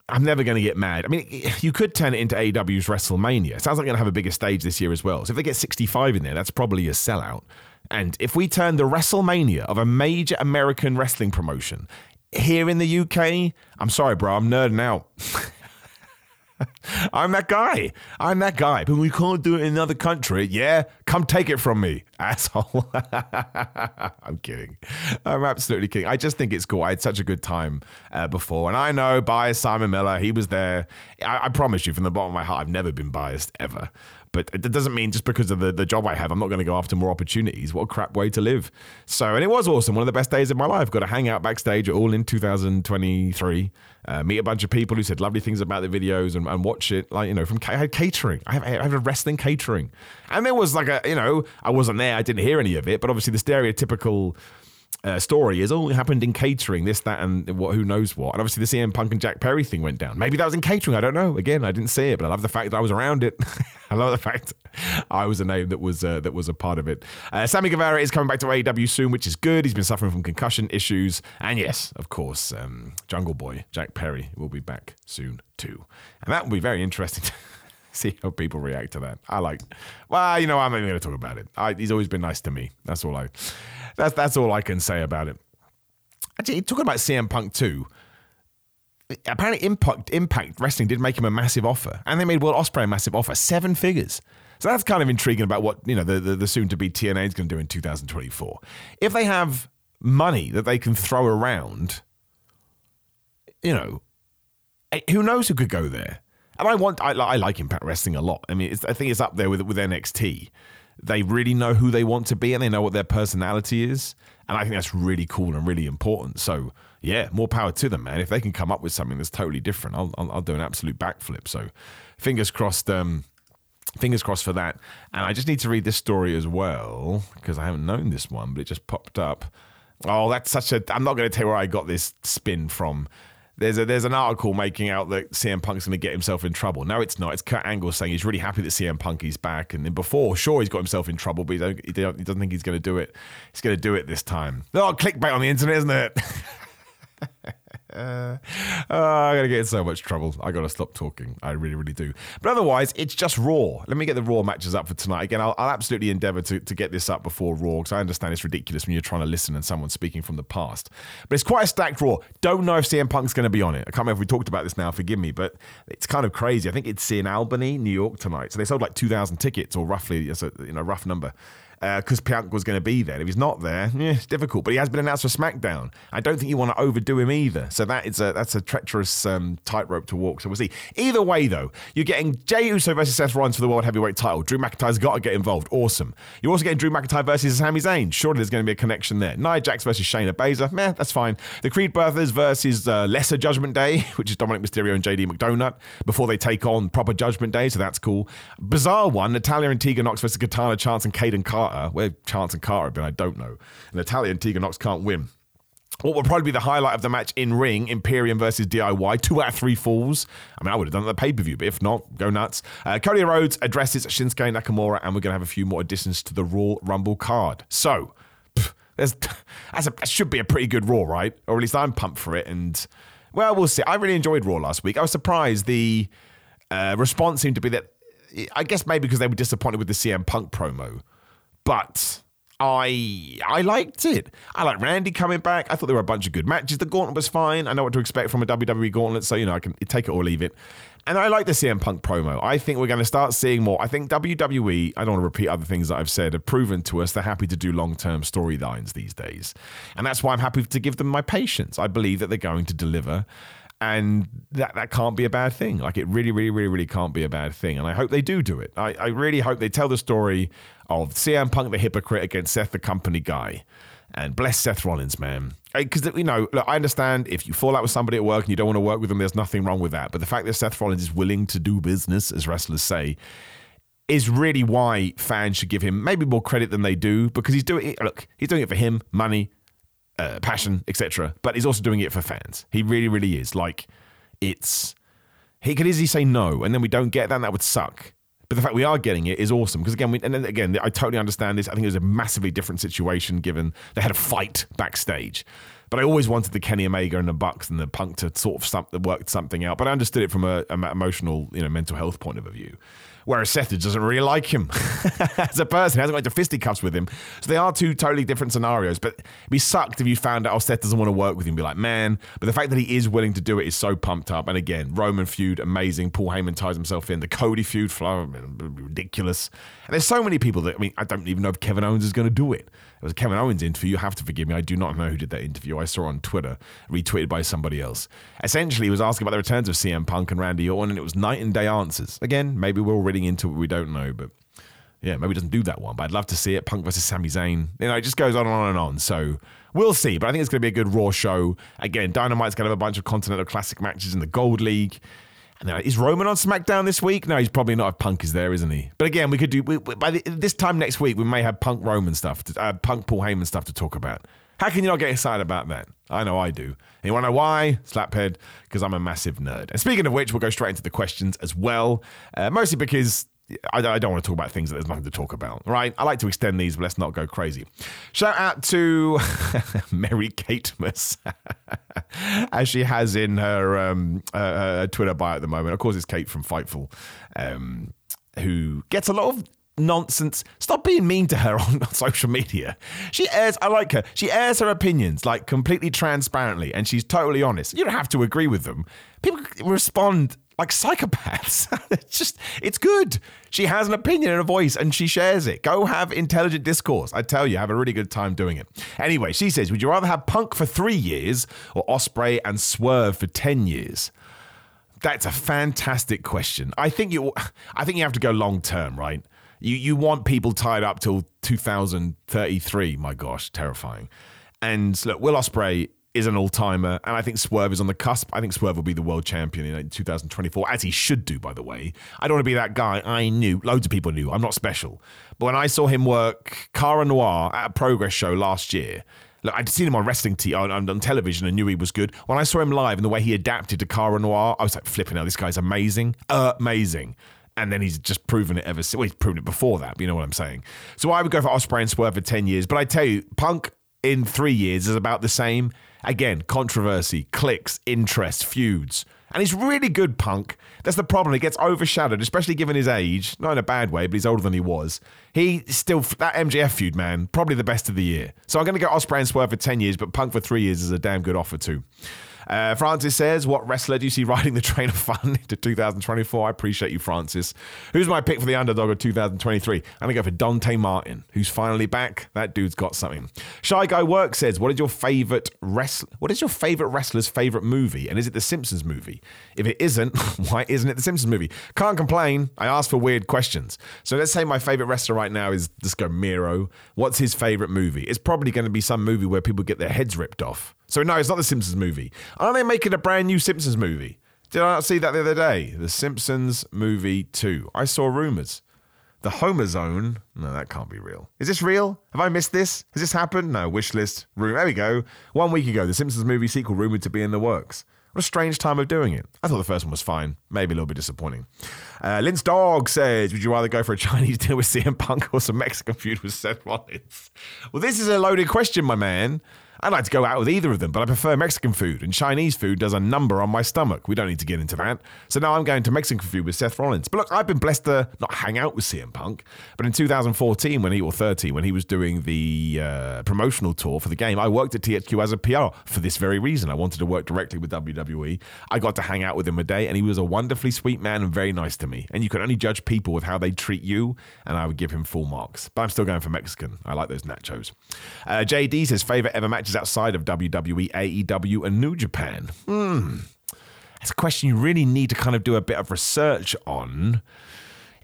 I'm never going to get mad. I mean, you could turn it into A E W's WrestleMania. It sounds like they're going to have a bigger stage this year as well. So if they get sixty-five in there, that's probably a sellout. And if we turn the WrestleMania of a major American wrestling promotion here in the U K, I'm sorry, bro, I'm nerding out. I'm that guy. I'm that guy. But we can't do it in another country. Yeah, come take it from me, asshole. I'm kidding. I'm absolutely kidding. I just think it's cool. I had such a good time uh, before. And I know biased Simon Miller. He was there. I-, I promise you from the bottom of my heart, I've never been biased ever. But it doesn't mean just because of the, the job I have, I'm not going to go after more opportunities. What a crap way to live. So, and it was awesome. One of the best days of my life. Got to hang out backstage at All In two thousand twenty-three. Uh, meet a bunch of people who said lovely things about the videos and, and watch it. Like, you know, from I had catering. I had, I had a wrestling catering. And there was like a, you know, I wasn't there. I didn't hear any of it. But obviously the stereotypical uh, story is, oh, it happened in catering, this, that, and what, who knows what. And obviously the C M Punk and Jack Perry thing went down. Maybe that was in catering. I don't know. Again, I didn't see it, but I love the fact that I was around it. I love the fact I was a name that was uh, that was a part of it. Uh, Sammy Guevara is coming back to A E W soon, which is good. He's been suffering from concussion issues. And yes, of course, um, Jungle Boy, Jack Perry, will be back soon too. And that will be very interesting to see how people react to that. I like, well, you know, I'm not even going to talk about it. I, he's always been nice to me. That's all I, that's, that's all I can say about it. Actually, talking about C M Punk too, apparently Impact, Impact Wrestling did make him a massive offer, and they made Will Ospreay a massive offer, seven figures. So that's kind of intriguing about what, you know, the, the, the soon-to-be T N A is going to do in two thousand twenty-four. If they have money that they can throw around, you know, who knows who could go there? And I want, I, I like Impact Wrestling a lot. I mean, it's, I think it's up there with with N X T. They really know who they want to be, and they know what their personality is. And I think that's really cool and really important. So, yeah, more power to them, man. If they can come up with something that's totally different, I'll I'll, I'll do an absolute backflip. So, fingers crossed. Um, fingers crossed for that. And I just need to read this story as well, because I haven't known this one, but it just popped up. Oh, that's such a... I'm not going to tell you where I got this spin from. There's a, there's an article making out that C M Punk's going to get himself in trouble. No, it's not. It's Kurt Angle saying he's really happy that C M Punk is back. And then before, sure, he's got himself in trouble, but he, don't, he, don't, he doesn't think he's going to do it. He's going to do it this time. Oh, clickbait on the internet, isn't it? Uh, oh, I'm going to get in so much trouble. I got to stop talking. I really, really do. But otherwise, it's just Raw. Let me get the Raw matches up for tonight. Again, I'll, I'll absolutely endeavour to, to get this up before Raw, because I understand it's ridiculous when you're trying to listen and someone's speaking from the past. But it's quite a stacked Raw. Don't know if C M Punk's going to be on it. I can't remember if we talked about this now. Forgive me, but it's kind of crazy. I think it's in Albany, New York tonight. So they sold like two thousand tickets, or roughly, it's a, you know, rough number. Because uh, Punk was going to be there. If he's not there, yeah, it's difficult. But he has been announced for SmackDown. I don't think you want to overdo him either. So that is a that's a treacherous um, tightrope to walk. So we'll see. Either way, though, you're getting Jey Uso versus Seth Rollins for the World Heavyweight title. Drew McIntyre's got to get involved. Awesome. You're also getting Drew McIntyre versus Sami Zayn. Surely there's going to be a connection there. Nia Jax versus Shayna Baszler. Meh, that's fine. The Creed Brothers versus uh, Lesser Judgment Day, which is Dominic Mysterio and J D McDonagh, before they take on proper Judgment Day. So that's cool. Bizarre one. Natalya and Tegan Nox versus Katana Chance and Kaden Carter. Where Chance and Carter have been, I don't know. Natalya and Tegan Nox can't win. What would probably be the highlight of the match in ring, Imperium versus D I Y, two out of three falls. I mean, I would have done it at the pay-per-view, but if not, go nuts. Uh, Cody Rhodes addresses Shinsuke Nakamura, and we're going to have a few more additions to the Raw Rumble card. So, pff, there's, that's a, that should be a pretty good Raw, right? Or at least I'm pumped for it, and, well, we'll see. I really enjoyed Raw last week. I was surprised the uh, response seemed to be that, I guess maybe because they were disappointed with the C M Punk promo. But I I liked it. I liked Randy coming back. I thought there were a bunch of good matches. The gauntlet was fine. I know what to expect from a W W E gauntlet, so, you know, I can take it or leave it. And I like the C M Punk promo. I think we're going to start seeing more. I think W W E, I don't want to repeat other things that I've said, have proven to us they're happy to do long-term storylines these days. And that's why I'm happy to give them my patience. I believe that they're going to deliver. And that, that can't be a bad thing. Like, it really, really, really, really can't be a bad thing. And I hope they do do it. I, I really hope they tell the story of C M Punk the hypocrite against Seth the company guy. And bless Seth Rollins, man. Because, you know, look, I understand if you fall out with somebody at work and you don't want to work with them, there's nothing wrong with that. But the fact that Seth Rollins is willing to do business, as wrestlers say, is really why fans should give him maybe more credit than they do. Because he's doing it, look, he's doing it for him, money, Uh, passion, et cetera. But he's also doing it for fans. He really, really is. Like, it's... He could easily say no, and then we don't get that, and that would suck. But the fact we are getting it is awesome. Because, again, we, and then again, I totally understand this. I think it was a massively different situation, given they had a fight backstage. But I always wanted the Kenny Omega and the Bucks and the Punk to sort of some, work something out. But I understood it from an emotional, you know, mental health point of view. Whereas Seth doesn't really like him as a person. He hasn't got into fisticuffs with him. So they are two totally different scenarios. But it'd be sucked if you found out, oh, Seth doesn't want to work with him. Be like, man. But the fact that he is willing to do it is so pumped up. And again, Roman feud, amazing. Paul Heyman ties himself in. The Cody feud, ridiculous. And there's so many people that, I mean, I don't even know if Kevin Owens is going to do it. It was a Kevin Owens interview. You have to forgive me. I do not know who did that interview. I saw on Twitter, retweeted by somebody else. Essentially, he was asking about the returns of C M Punk and Randy Orton, and it was night and day answers. Again, maybe we're reading into it. We don't know, but yeah, maybe he doesn't do that one. But I'd love to see it. Punk versus Sami Zayn. You know, it just goes on and on and on. So we'll see. But I think it's going to be a good Raw show. Again, Dynamite's going to have a bunch of Continental Classic matches in the Gold League. And then, is Roman on SmackDown this week? No, he's probably not. If Punk is there, isn't he? But again, we could do we, we, by the, this time next week. We may have Punk Roman stuff, to, uh, Punk Paul Heyman stuff to talk about. How can you not get excited about that? I know I do. And you want to know why? Slaphead, because I'm a massive nerd. And speaking of which, we'll go straight into the questions as well, uh, mostly because I, I don't want to talk about things that there's nothing to talk about, right? I like to extend these, but let's not go crazy. Shout out to Mary Katemas, as she has in her, um, uh, her Twitter bio at the moment. Of course, it's Kate from Fightful, um, who gets a lot of nonsense. Stop being mean to her on social media. She airs, I like her, she airs her opinions like completely transparently, and she's totally honest. You don't have to agree with them. People respond like psychopaths. It's just, it's good. She has an opinion and a voice, and she shares it. Go have intelligent discourse. I tell you, I have a really good time doing it. Anyway, she says, would you rather have Punk for three years or Ospreay and Swerve for ten years? That's a fantastic question. I think you, I think you have to go long term, right? You you want people tied up till two thousand thirty-three. My gosh, terrifying. And look, Will Ospreay is an all-timer, and I think Swerve is on the cusp. I think Swerve will be the world champion in two thousand twenty-four, as he should do, by the way. I don't want to be that guy. I knew. Loads of people knew. I'm not special. But when I saw him work Cara Noir at a Progress show last year, look, I'd seen him on wrestling t- on, on television and knew he was good. When I saw him live and the way he adapted to Cara Noir, I was like, flipping out, this guy's amazing. Uh, amazing. And then he's just proven it ever since. Well, he's proven it before that, but you know what I'm saying. So I would go for Ospreay and Swerve for ten years. But I tell you, Punk in three years is about the same. Again, controversy, clicks, interest, feuds. And he's really good, Punk. That's the problem. He gets overshadowed, especially given his age. Not in a bad way, but he's older than he was. He still, that M J F feud, man, probably the best of the year. So I'm going to go Ospreay and Swerve for ten years, but Punk for three years is a damn good offer too. Uh, Francis says, what wrestler do you see riding the train of fun into two thousand twenty-four? I appreciate you, Francis. Who's my pick for the underdog of two thousand twenty-three? I'm going to go for Dante Martin, who's finally back. That dude's got something. Shy Guy Work says, what is your favorite wrestler? What is your favorite wrestler's favorite movie? And is it The Simpsons movie? If it isn't, why isn't it The Simpsons movie? Can't complain. I asked for weird questions. So let's say my favorite wrestler right now is, let's go Miro. What's his favorite movie? It's probably going to be some movie where people get their heads ripped off. So no, it's not The Simpsons movie. Are they making a brand new Simpsons movie? Did I not see that the other day? The Simpsons movie two. I saw rumors. The Homer Zone. No, that can't be real. Is this real? Have I missed this? Has this happened? No, wishlist. Room. There we go. One week ago, The Simpsons movie sequel rumored to be in the works. What a strange time of doing it. I thought the first one was fine. Maybe a little bit disappointing. Uh, Lince Dog says, would you rather go for a Chinese deal with C M Punk or some Mexican feud with Seth Rollins? Well, this is a loaded question, my man. I'd like to go out with either of them, but I prefer Mexican food, and Chinese food does a number on my stomach. We don't need to get into that. So now I'm going to Mexican food with Seth Rollins. But look, I've been blessed to not hang out with C M Punk, but in two thousand fourteen, when he or thirteen, when he was doing the uh, promotional tour for the game, I worked at T H Q as a P R for this very reason. I wanted to work directly with W W E. I got to hang out with him a day, and he was a wonderfully sweet man and very nice to me. And you can only judge people with how they treat you, and I would give him full marks. But I'm still going for Mexican. I like those nachos. Uh, J D says, favorite ever match is outside of W W E, A E W, and New Japan. Hmm. That's a question you really need to kind of do a bit of research on.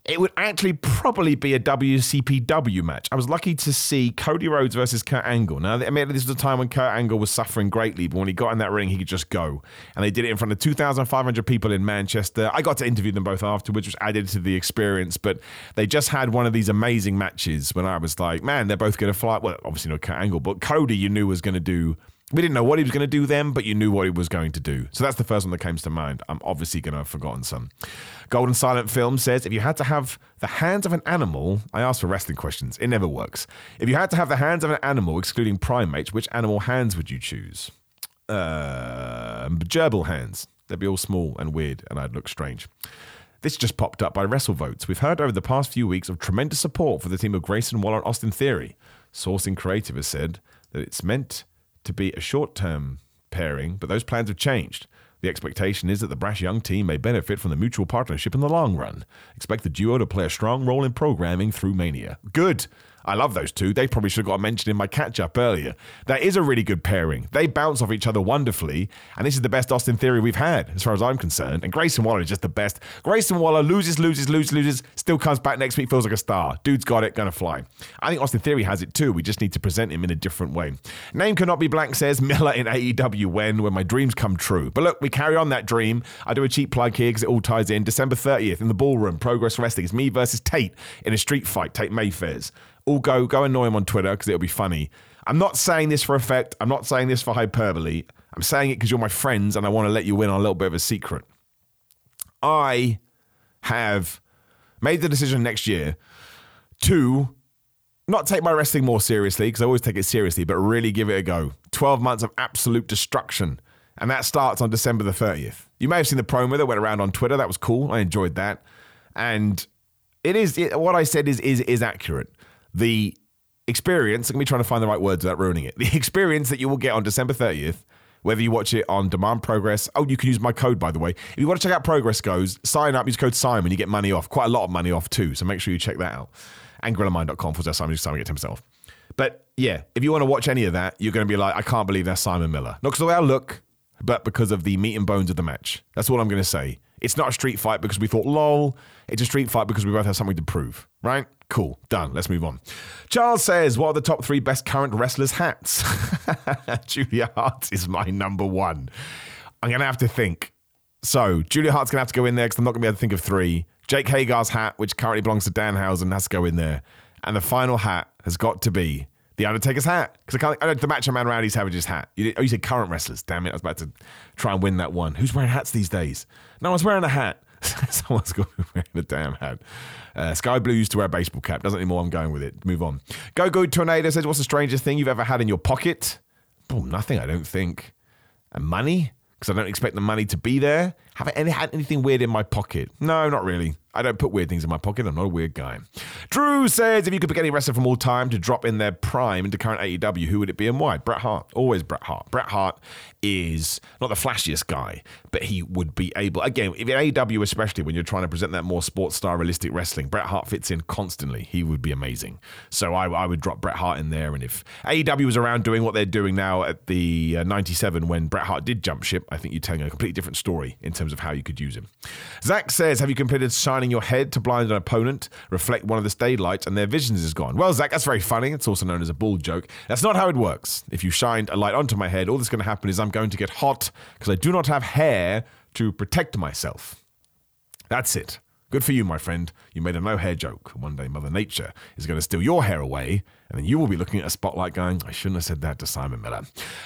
It would actually probably be a W C P W match. I was lucky to see Cody Rhodes versus Kurt Angle. Now, I mean, this was a time when Kurt Angle was suffering greatly, but when he got in that ring, he could just go. And they did it in front of two thousand five hundred people in Manchester. I got to interview them both afterwards, which added to the experience. But they just had one of these amazing matches when I was like, man, they're both going to fly. Well, obviously not Kurt Angle, but Cody you knew was going to do... We didn't know what he was going to do then, but you knew what he was going to do. So that's the first one that came to mind. I'm obviously going to have forgotten some. Golden Silent Film says, if you had to have the hands of an animal, I asked for wrestling questions. It never works. If you had to have the hands of an animal, excluding primates, which animal hands would you choose? Uh, gerbil hands. They'd be all small and weird, and I'd look strange. This just popped up by WrestleVotes. We've heard over the past few weeks of tremendous support for the team of Grayson Waller and Austin Theory. Sourcing Creative has said that it's meant to be a short-term pairing, but those plans have changed. The expectation is that the brash young team may benefit from the mutual partnership in the long run. Expect the duo to play a strong role in programming through Mania. Good. I love those two. They probably should have got a mention in my catch-up earlier. That is a really good pairing. They bounce off each other wonderfully, and this is the best Austin Theory we've had, as far as I'm concerned, and Grayson Waller is just the best. Grayson Waller loses, loses, loses, loses, still comes back next week, feels like a star. Dude's got it, gonna fly. I think Austin Theory has it too. We just need to present him in a different way. Name cannot be blank, says Miller in A E W when, when my dreams come true. But look, we carry on that dream. I do a cheap plug here because it all ties in. December thirtieth in the Ballroom, Progress Wrestling. It's me versus Tate in a street fight, Tate Mayfair's. All go, go annoy him on Twitter because it'll be funny. I'm not saying this for effect. I'm not saying this for hyperbole. I'm saying it because you're my friends and I want to let you in on a little bit of a secret. I have made the decision next year to not take my wrestling more seriously, because I always take it seriously, but really give it a go. twelve months of absolute destruction. And that starts on December the thirtieth. You may have seen the promo that went around on Twitter. That was cool. I enjoyed that. And it is it, what I said is is is accurate. The experience, I'm going to be trying to find the right words without ruining it. The experience that you will get on December thirtieth, whether you watch it on Demand Progress. Oh, you can use my code, by the way. If you want to check out Progress Goes, sign up, use code Simon. You get money off, quite a lot of money off too. So make sure you check that out. And gorilla mind dot com for Simon, Simon get ten percent off. But yeah, if you want to watch any of that, you're going to be like, I can't believe that's Simon Miller. Not because of the way I look, but because of the meat and bones of the match. That's all I'm going to say. It's not a street fight because we thought, lol. It's a street fight because we both have something to prove, right? Cool. Done. Let's move on. Charles says, what are the top three best current wrestlers' hats? Julia Hart is my number one. I'm going to have to think. So Julia Hart's going to have to go in there because I'm not going to be able to think of three. Jake Hagar's hat, which currently belongs to Danhausen, has to go in there. And the final hat has got to be The Undertaker's hat. Because I can't think, I know the Macho Man Randy Savage's hat. You, oh, you said current wrestlers. Damn it. I was about to try and win that one. Who's wearing hats these days? No one's wearing a hat. Someone's got to be wearing a damn hat. Uh, Sky Blue used to wear a baseball cap. Doesn't anymore. I'm going with it. Move on. Go Go Tornado says, what's the strangest thing you've ever had in your pocket? Oh, nothing, I don't think. And money? Because I don't expect the money to be there. Have I any, had anything weird in my pocket? No, not really. I don't put weird things in my pocket. I'm not a weird guy. Drew says, if you could pick any wrestler from all time to drop in their prime into current A E W, who would it be and why? Bret Hart. Always Bret Hart. Bret Hart is not the flashiest guy, but he would be able, again, in A E W especially, when you're trying to present that more sports star realistic wrestling, Bret Hart fits in constantly. He would be amazing. So I, I would drop Bret Hart in there. And if A E W was around doing what they're doing now at the uh, ninety-seven when Bret Hart did jump ship, I think you're telling a completely different story in terms of how you could use him. Zach says, have you completed signing your head to blind an opponent, reflect one of the daylights, and their visions is gone? Well, Zach, that's very funny. It's also known as a bull joke. That's not how it works. If you shined a light onto my head, all that's going to happen is I'm going to get hot because I do not have hair to protect myself. That's it. Good for you, my friend. You made a no-hair joke. One day, Mother Nature is going to steal your hair away, and then you will be looking at a spotlight going, I shouldn't have said that to Simon Miller.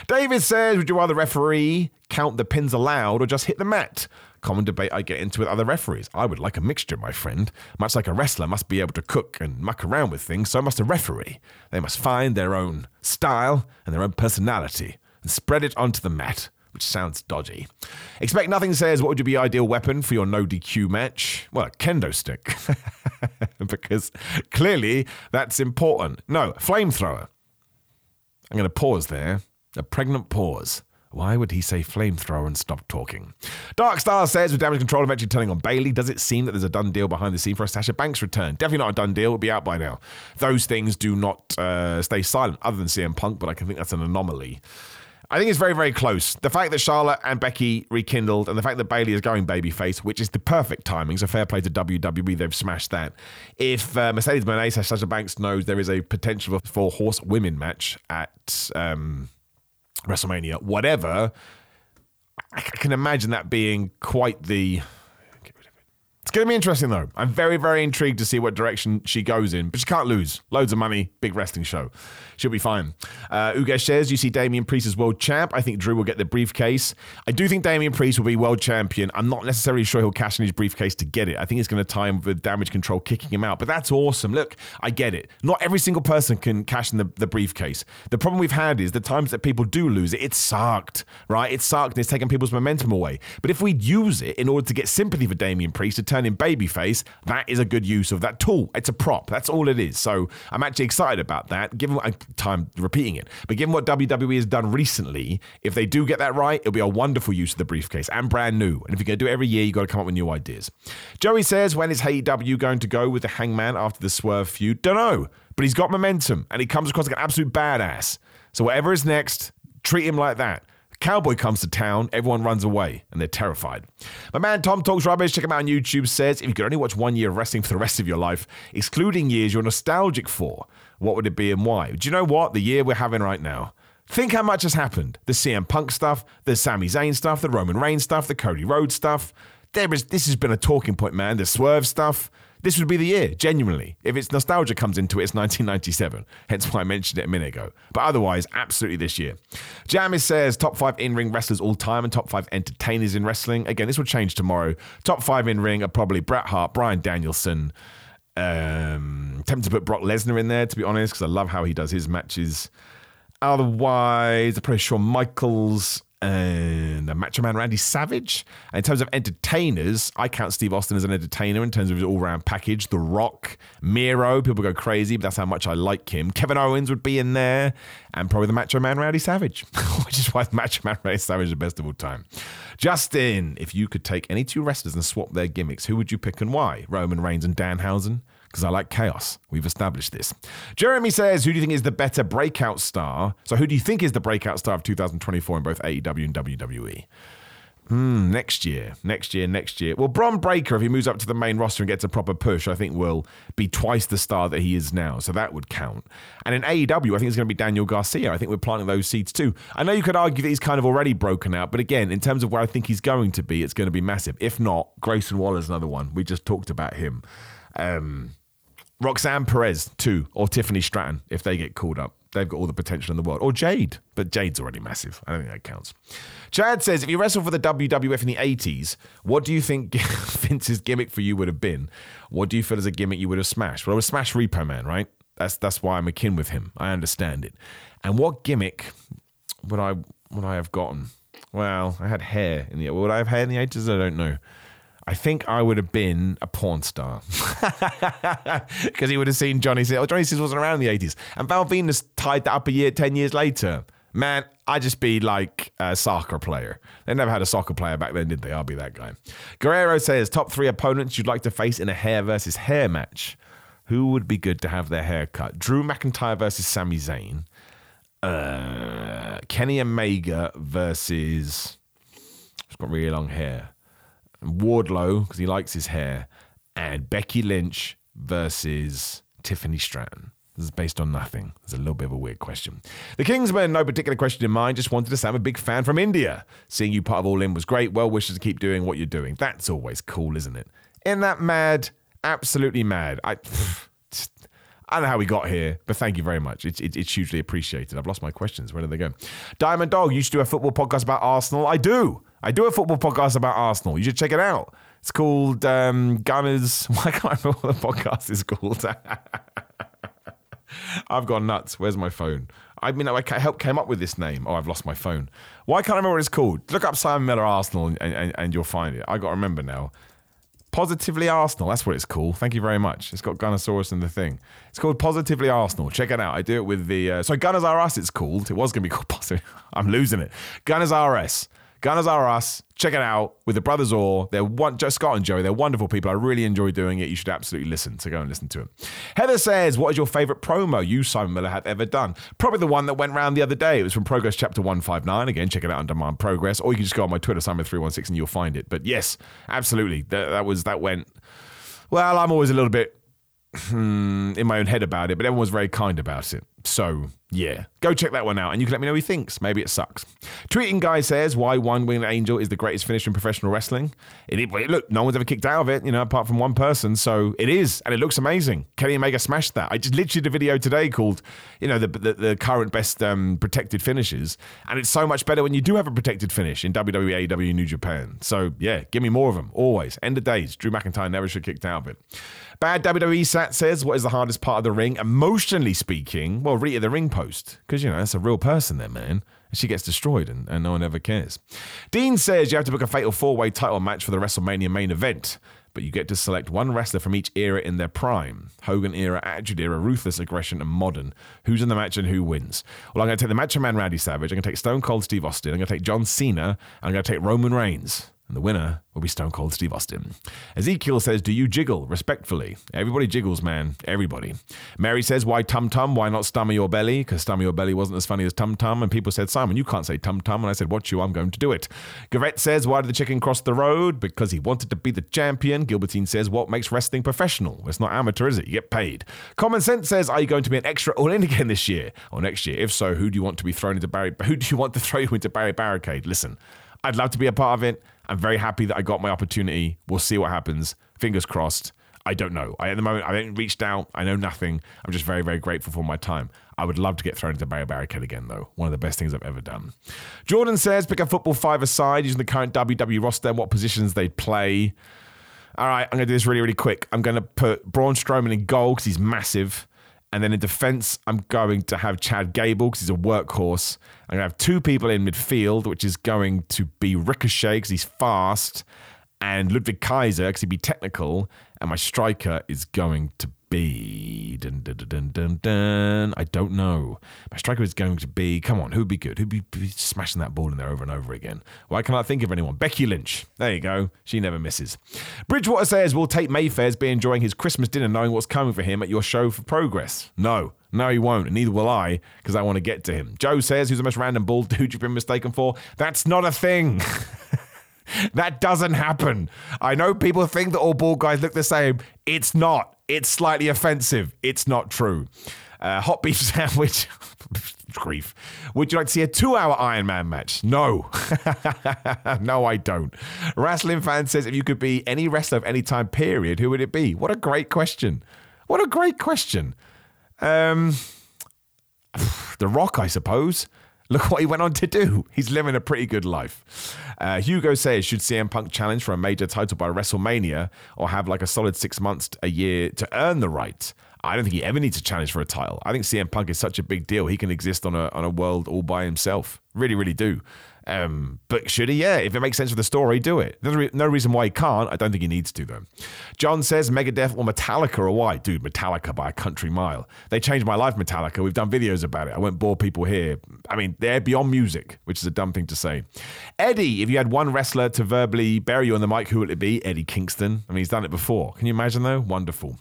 David says, would you rather referee count the pins allowed or just hit the mat? Common debate I get into with other referees. I would like a mixture, my friend. Much like a wrestler must be able to cook and muck around with things, so must a referee. They must find their own style and their own personality and spread it onto the mat, which sounds dodgy. Expect Nothing says, what would you be ideal weapon for your no D Q match? Well, a kendo stick. Because clearly that's important. No, flamethrower. I'm going to pause there. A pregnant pause. Why would he say flamethrower and stop talking? Dark Star says, with Damage Control eventually turning on Bayley, does it seem that there's a done deal behind the scene for a Sasha Banks return? Definitely not a done deal. It'll be out by now. Those things do not uh, stay silent, other than C M Punk, but I can think that's an anomaly. I think it's very, very close. The fact that Charlotte and Becky rekindled and the fact that Bayley is going babyface, which is the perfect timing. So fair play to W W E. They've smashed that. If uh, Mercedes Moné slash Sasha Banks knows there is a potential for horse women match at Um, WrestleMania, whatever, I can imagine that being quite the... It's going to be interesting, though. I'm very, very intrigued to see what direction she goes in, but she can't lose. Loads of money, big wrestling show. She'll be fine. Uh, Ugesh says, you see Damian Priest as world champ. I think Drew will get the briefcase. I do think Damian Priest will be world champion. I'm not necessarily sure he'll cash in his briefcase to get it. I think it's going to tie him with Damage Control kicking him out, but that's awesome. Look, I get it. Not every single person can cash in the, the briefcase. The problem we've had is the times that people do lose it, it sucked, right? It sucked and it's taken people's momentum away. But if we use it in order to get sympathy for Damian Priest to turn turning babyface, that is a good use of that tool. It's a prop. That's all it is. So I'm actually excited about that, given what, time repeating it, but given what W W E has done recently, if they do get that right, it'll be a wonderful use of the briefcase and brand new. And if you're going to do it every year, you've got to come up with new ideas. Joey says, when is A E W going to go with the Hangman after the Swerve feud? Don't know, but he's got momentum and he comes across like an absolute badass. So whatever is next, treat him like that. Cowboy comes to town, everyone runs away, and they're terrified. My man Tom Talks Rubbish, check him out on YouTube, says, if you could only watch one year of wrestling for the rest of your life, excluding years you're nostalgic for, what would it be and why? Do you know what? The year we're having right now. Think how much has happened. The C M Punk stuff, the Sami Zayn stuff, the Roman Reigns stuff, the Cody Rhodes stuff. There is, this has been a talking point, man. The Swerve stuff. This would be the year, genuinely. If it's nostalgia comes into it, it's nineteen ninety-seven. Hence why I mentioned it a minute ago. But otherwise, absolutely this year. Jamis says, top five in-ring wrestlers all time and top five entertainers in wrestling. Again, this will change tomorrow. Top five in-ring are probably Bret Hart, Bryan Danielson. Um, tempted to put Brock Lesnar in there, to be honest, because I love how he does his matches. Otherwise, I'm pretty sure Michaels and the Macho Man Randy Savage. And in terms of entertainers, I count Steve Austin as an entertainer in terms of his all-round package. The Rock, Miro, people go crazy, but that's how much I like him. Kevin Owens would be in there, and probably the Macho Man Randy Savage, which is why the Macho Man Randy Savage is the best of all time. Justin, if you could take any two wrestlers and swap their gimmicks, who would you pick and why? Roman Reigns and Danhausen? Because I like chaos. We've established this. Jeremy says, who do you think is the better breakout star? So who do you think is the breakout star of two thousand twenty-four in both A E W and W W E? Mm, next year, next year, next year. Well, Bron Breakker, if he moves up to the main roster and gets a proper push, I think will be twice the star that he is now. So that would count. And in A E W, I think it's going to be Daniel Garcia. I think we're planting those seeds too. I know you could argue that he's kind of already broken out, but again, in terms of where I think he's going to be, it's going to be massive. If not, Grayson Waller's another one. We just talked about him. Um... Roxanne Perez, too, or Tiffany Stratton, if they get called up. They've got all the potential in the world. Or Jade, but Jade's already massive. I don't think that counts. Chad says, if you wrestled for the W W F in the eighties, what do you think Vince's gimmick for you would have been? What do you feel is a gimmick you would have smashed? Well, I would smash Repo Man, right? That's that's why I'm akin with him. I understand it. And what gimmick would I would I have gotten? Well, I had hair in the... Would I have hair in the eighties? I don't know. I think I would have been a porn star because he would have seen Johnny Sins. Oh, Johnny Sins wasn't around in the eighties. And Val Venus tied that up a year, ten years later. Man, I'd just be like a soccer player. They never had a soccer player back then, did they? I'll be that guy. Guerrero says, top three opponents you'd like to face in a hair versus hair match. Who would be good to have their hair cut? Drew McIntyre versus Sami Zayn. Uh, Kenny Omega versus... He's got really long hair. Wardlow, because he likes his hair, and Becky Lynch versus Tiffany Stratton. This is based on nothing. It's a little bit of a weird question. The Kingsmen, no particular question in mind, just wanted to say I'm a big fan from India. Seeing you part of All In was great. Well wishes to keep doing what you're doing. That's always cool, isn't it? Isn't that mad? Absolutely mad. I... Pff, I don't know how we got here, but thank you very much. It's, it's, it's hugely appreciated. I've lost my questions. Where did they go? Diamond Dog, you should do a football podcast about Arsenal. I do. I do a football podcast about Arsenal. You should check it out. It's called um, Gunners. Why can't I remember what the podcast is called? I've gone nuts. Where's my phone? I mean, I helped came up with this name. Oh, I've lost my phone. Why can't I remember what it's called? Look up Simon Miller Arsenal and, and, and you'll find it. I got to remember now. Positively Arsenal, that's what it's called. Thank you very much. It's got Gunnosaurus in the thing. It's called Positively Arsenal. Check it out. I do it with the... Uh, so Gunners R Us, it's called. It was going to be called Positively... I'm losing it. Gunners R Us. Gunners R Us. Check it out with the Brothers Orr. They're one, Scott and Joey. They're wonderful people. I really enjoy doing it. You should absolutely listen. So go and listen to them. Heather says, what is your favorite promo you, Simon Miller, have ever done? Probably the one that went round the other day. It was from Progress Chapter one fifty-nine. Again, check it out on Demand Progress. Or you can just go on my Twitter, Simon three one six, and you'll find it. But yes, absolutely. That, that was, that went, well, I'm always a little bit hmm, in my own head about it, but everyone was very kind about it. So yeah, go check that one out and you can let me know what he thinks. Maybe it sucks. Tweeting Guy says, why One Winged Angel is the greatest finish in professional wrestling. It, it, look, no one's ever kicked out of it, you know, apart from one person. So it is, and it looks amazing. Kenny Omega smashed that. I just literally did a video today called, you know, the the, the current best um, protected finishes. And it's so much better when you do have a protected finish in W W E, A E W, New Japan. So yeah, give me more of them, always. End of days. Drew McIntyre never should have kicked out of it. Bad W W E Sat says, what is the hardest part of the ring? Emotionally speaking, well, Rita the Ring Post, because, you know, that's a real person there, man. She gets destroyed and, and no one ever cares. Dean says, you have to book a fatal four-way title match for the WrestleMania main event. but you get to select one wrestler from each era in their prime. Hogan era, Attitude era, Ruthless Aggression, and Modern. Who's in the match and who wins? Well, I'm going to take the Macho Man Randy Savage. I'm going to take Stone Cold Steve Austin. I'm going to take John Cena. And I'm going to take Roman Reigns. And the winner will be Stone Cold Steve Austin. Ezekiel says, do you jiggle? Respectfully. Everybody jiggles, man. Everybody. Mary says, why tum tum? Why not stummer your belly? Because stummer your belly wasn't as funny as tum tum. And people said, Simon, you can't say tum tum. And I said, watch you, I'm going to do it. Gavette says, why did the chicken cross the road? Because he wanted to be the champion. Gilbertine says, what makes wrestling professional? It's not amateur, is it? You get paid. Common Sense says, are you going to be an extra all in again this year? Or next year? If so, who do you want to be thrown into Barry? Who do you want to throw you into Barry Barricade? Listen, I'd love to be a part of it. I'm very happy that I got my opportunity. We'll see what happens. Fingers crossed. I don't know. I, at the moment, I haven't reached out. I know nothing. I'm just very, very grateful for my time. I would love to get thrown into Barry Barricade again, though. One of the best things I've ever done. Jordan says, pick a football five-a-side using the current W W E roster and what positions they play. All right, I'm going to do this really, really quick. I'm going to put Braun Strowman in goal because he's massive. And then in defense, I'm going to have Chad Gable because he's a workhorse. I'm going to have two people in midfield, which is going to be Ricochet because he's fast, and Ludwig Kaiser because he'd be technical. And my striker is going to be... Dun, dun, dun, dun, dun. I don't know. My striker is going to be... Come on, who'd be good? Who'd be, be smashing that ball in there over and over again? Why can't I think of anyone? Becky Lynch. There you go. She never misses. Bridgewater says, will Tate Mayfair's be enjoying his Christmas dinner knowing what's coming for him at your show for Progress? No. No, he won't, and neither will I, because I want to get to him. Joe says, who's the most random bald dude you've been mistaken for? That's not a thing. That doesn't happen. I know people think that all bald guys look the same. It's not. It's slightly offensive. It's not true. Uh, hot beef sandwich. Grief. Would you like to see a two-hour Iron Man match? No. No, I don't. Wrestling Fan says, if you could be any wrestler of any time period, who would it be? What a great question. What a great question. Um, The Rock, I suppose. Look what he went on to do. He's living a pretty good life. Uh, Hugo says, should C M Punk challenge for a major title by WrestleMania or have like a solid six months to a year to earn the right? I don't think he ever needs to challenge for a title. I think C M Punk is such a big deal. He can exist on a on a world all by himself. Really, really do. Um, but should he? Yeah, if it makes sense for the story, do it. There's no reason why he can't. I don't think he needs to, though. John says Megadeth or Metallica or why? Dude, Metallica by a country mile. They changed my life, Metallica. We've done videos about it. I won't bore people here. I mean, they're beyond music, which is a dumb thing to say. Eddie, if you had one wrestler to verbally bury you on the mic, who would it be? Eddie Kingston. I mean, he's done it before. Can you imagine, though? Wonderful.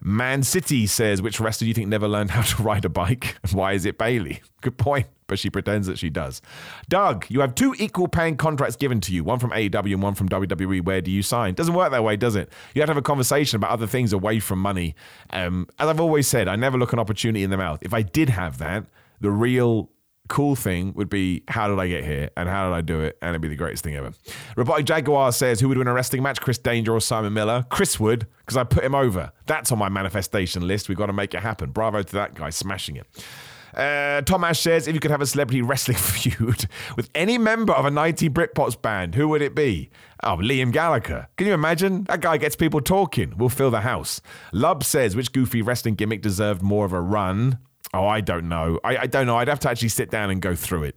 Man City says, which wrestler do you think never learned how to ride a bike? Why is it Bailey? Good point, but she pretends that she does. Doug, you have two equal paying contracts given to you, one from A E W and one from W W E. Where do you sign? Doesn't work that way, does it? You have to have a conversation about other things away from money. Um, as I've always said, I never look an opportunity in the mouth. If I did have that, the real... cool thing would be, how did I get here and how did I do it? And it'd be the greatest thing ever. Robotic Jaguar says, who would win a wrestling match, Chris Danger or Simon Miller? Chris would, because I put him over. That's on my manifestation list. We've got to make it happen. Bravo to that guy, smashing it. Uh, Tom Ash says, if you could have a celebrity wrestling feud with any member of a nineties Britpops band, who would it be? Oh, Liam Gallagher. Can you imagine? That guy gets people talking. We'll fill the house. Lub says, which goofy wrestling gimmick deserved more of a run? Oh, I don't know. I, I don't know. I'd have to actually sit down and go through it.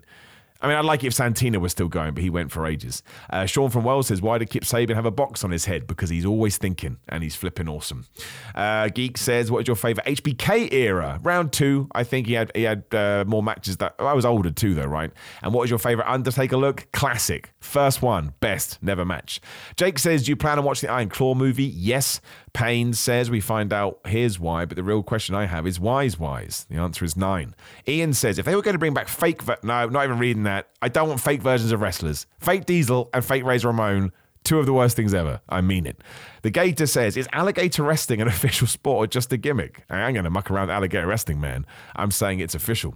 I mean, I'd like it if Santino was still going, but he went for ages. Uh, Sean from Wells says, why did Kip Saban have a box on his head? Because he's always thinking, and he's flipping awesome. Uh, Geek says, what is your favourite H B K era? Round two, I think he had he had uh, more matches. That I was older too, though, right? And what is your favourite Undertaker look? Classic. First one, best, never match. Jake says, do you plan on watching the Iron Claw movie? Yes. Payne says, we find out here's why, but the real question I have is why's why's? The answer is nine. Ian says, if they were going to bring back fake... Ver- no, not even reading that. I don't want fake versions of wrestlers. Fake Diesel and fake Razor Ramon, two of the worst things ever. I mean it. The Gator says, is alligator wrestling an official sport or just a gimmick? I ain't going to muck around with alligator wrestling, man. I'm saying it's official.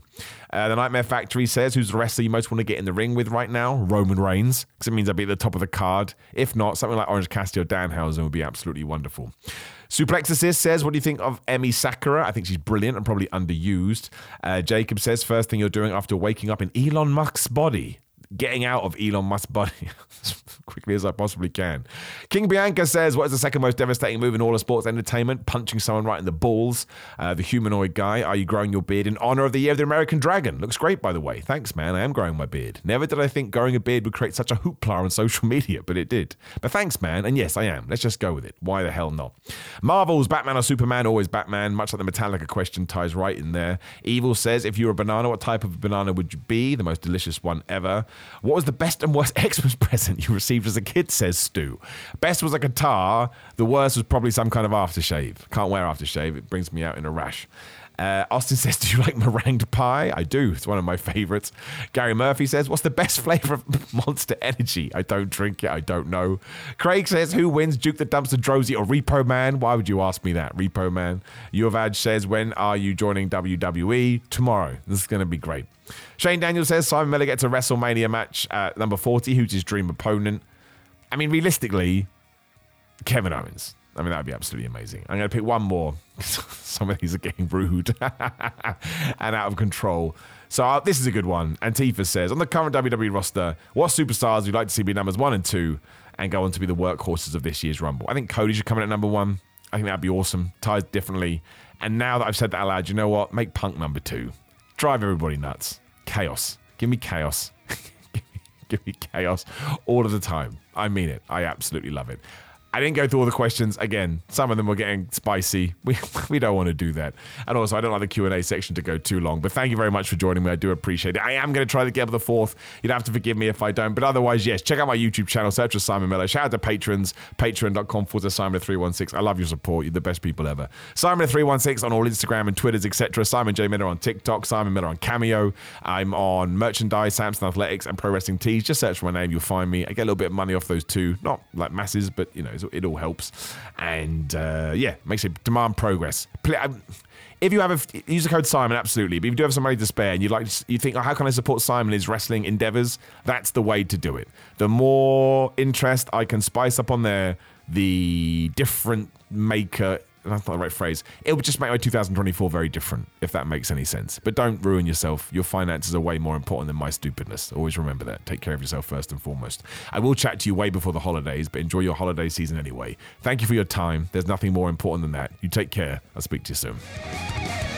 Uh, the Nightmare Factory says, who's the wrestler you most want to get in the ring with right now? Roman Reigns, because it means I'd be at the top of the card. If not, something like Orange Cassidy or Danhausen would be absolutely wonderful. Suplexicist says, what do you think of Emi Sakura? I think she's brilliant and probably underused. Uh, Jacob says, first thing you're doing after waking up in Elon Musk's body. getting out of Elon Musk's body as quickly as I possibly can. King Bianca says, what is the second most devastating move in all of sports entertainment? Punching someone right in the balls. Uh, the humanoid guy, are you growing your beard in honor of the year of the American Dragon? Looks great, by the way. Thanks, man. I am growing my beard. Never did I think growing a beard would create such a hoopla on social media, but it did. But thanks, man. And yes, I am. Let's just go with it. Why the hell not? Marvel's Batman or Superman? Always Batman. Much like the Metallica question ties right in there. Evil says, if you were a banana, what type of banana would you be? The most delicious one ever. What was the best and worst Xmas present you received as a kid, says Stu? Best was a guitar. The worst was probably some kind of aftershave. Can't wear aftershave. It brings me out in a rash. Uh, Austin says, do you like meringue pie? I do. It's one of my favorites. Gary Murphy says, what's the best flavor of Monster Energy? I don't drink it. I don't know. Craig says, who wins, Duke the Dumpster Drozy or Repo Man? Why would you ask me that? Repo Man. Yuvaj says, when are you joining W W E? Tomorrow. This is going to be great. Shane Daniels says, Simon Miller gets a WrestleMania match at number forty. Who's his dream opponent? I mean, realistically, Kevin Owens. I mean, that would be absolutely amazing. I'm going to pick one more. Some of these are getting rude and out of control. So uh, this is a good one. Antifa says, on the current W W E roster, what superstars would you like to see be numbers one and two and go on to be the workhorses of this year's Rumble? I think Cody should come in at number one. I think that would be awesome. Ties differently. And now that I've said that aloud, you know what? Make Punk number two. Drive everybody nuts. Chaos. Give me chaos. Give me chaos all of the time. I mean it. I absolutely love it. I didn't go through all the questions. Again, some of them were getting spicy. We we don't want to do that. And also, I don't like the Q and A section to go too long. But thank you very much for joining me. I do appreciate it. I am going to try to get up the fourth. You'd have to forgive me if I don't. But otherwise, yes, check out my YouTube channel. Search for Simon Miller. Shout out to patrons. Patreon.com forward to Simon three one six. I love your support. You're the best people ever. Simon three one six on all Instagram and Twitters, et cetera. Simon J. Miller on TikTok. Simon Miller on Cameo. I'm on merchandise, Samson Athletics, and Pro Wrestling Tees. Just search for my name. You'll find me. I get a little bit of money off those two. Not like masses, but you know, it's it all helps, and uh, yeah, makes it demand progress. If you have a use the code Simon, absolutely. But if you do have some money to spare and you like, you think, oh, how can I support Simon in his wrestling endeavors? That's the way to do it. The more interest I can spice up on there, the different maker. That's not the right phrase. It would just make my two thousand twenty-four very different, if that makes any sense. But don't ruin yourself. Your finances are way more important than my stupidness. Always remember that. Take care of yourself first and foremost. I will chat to you way before the holidays, but enjoy your holiday season anyway. Thank you for your time. There's nothing more important than that. You take care. I'll speak to you soon.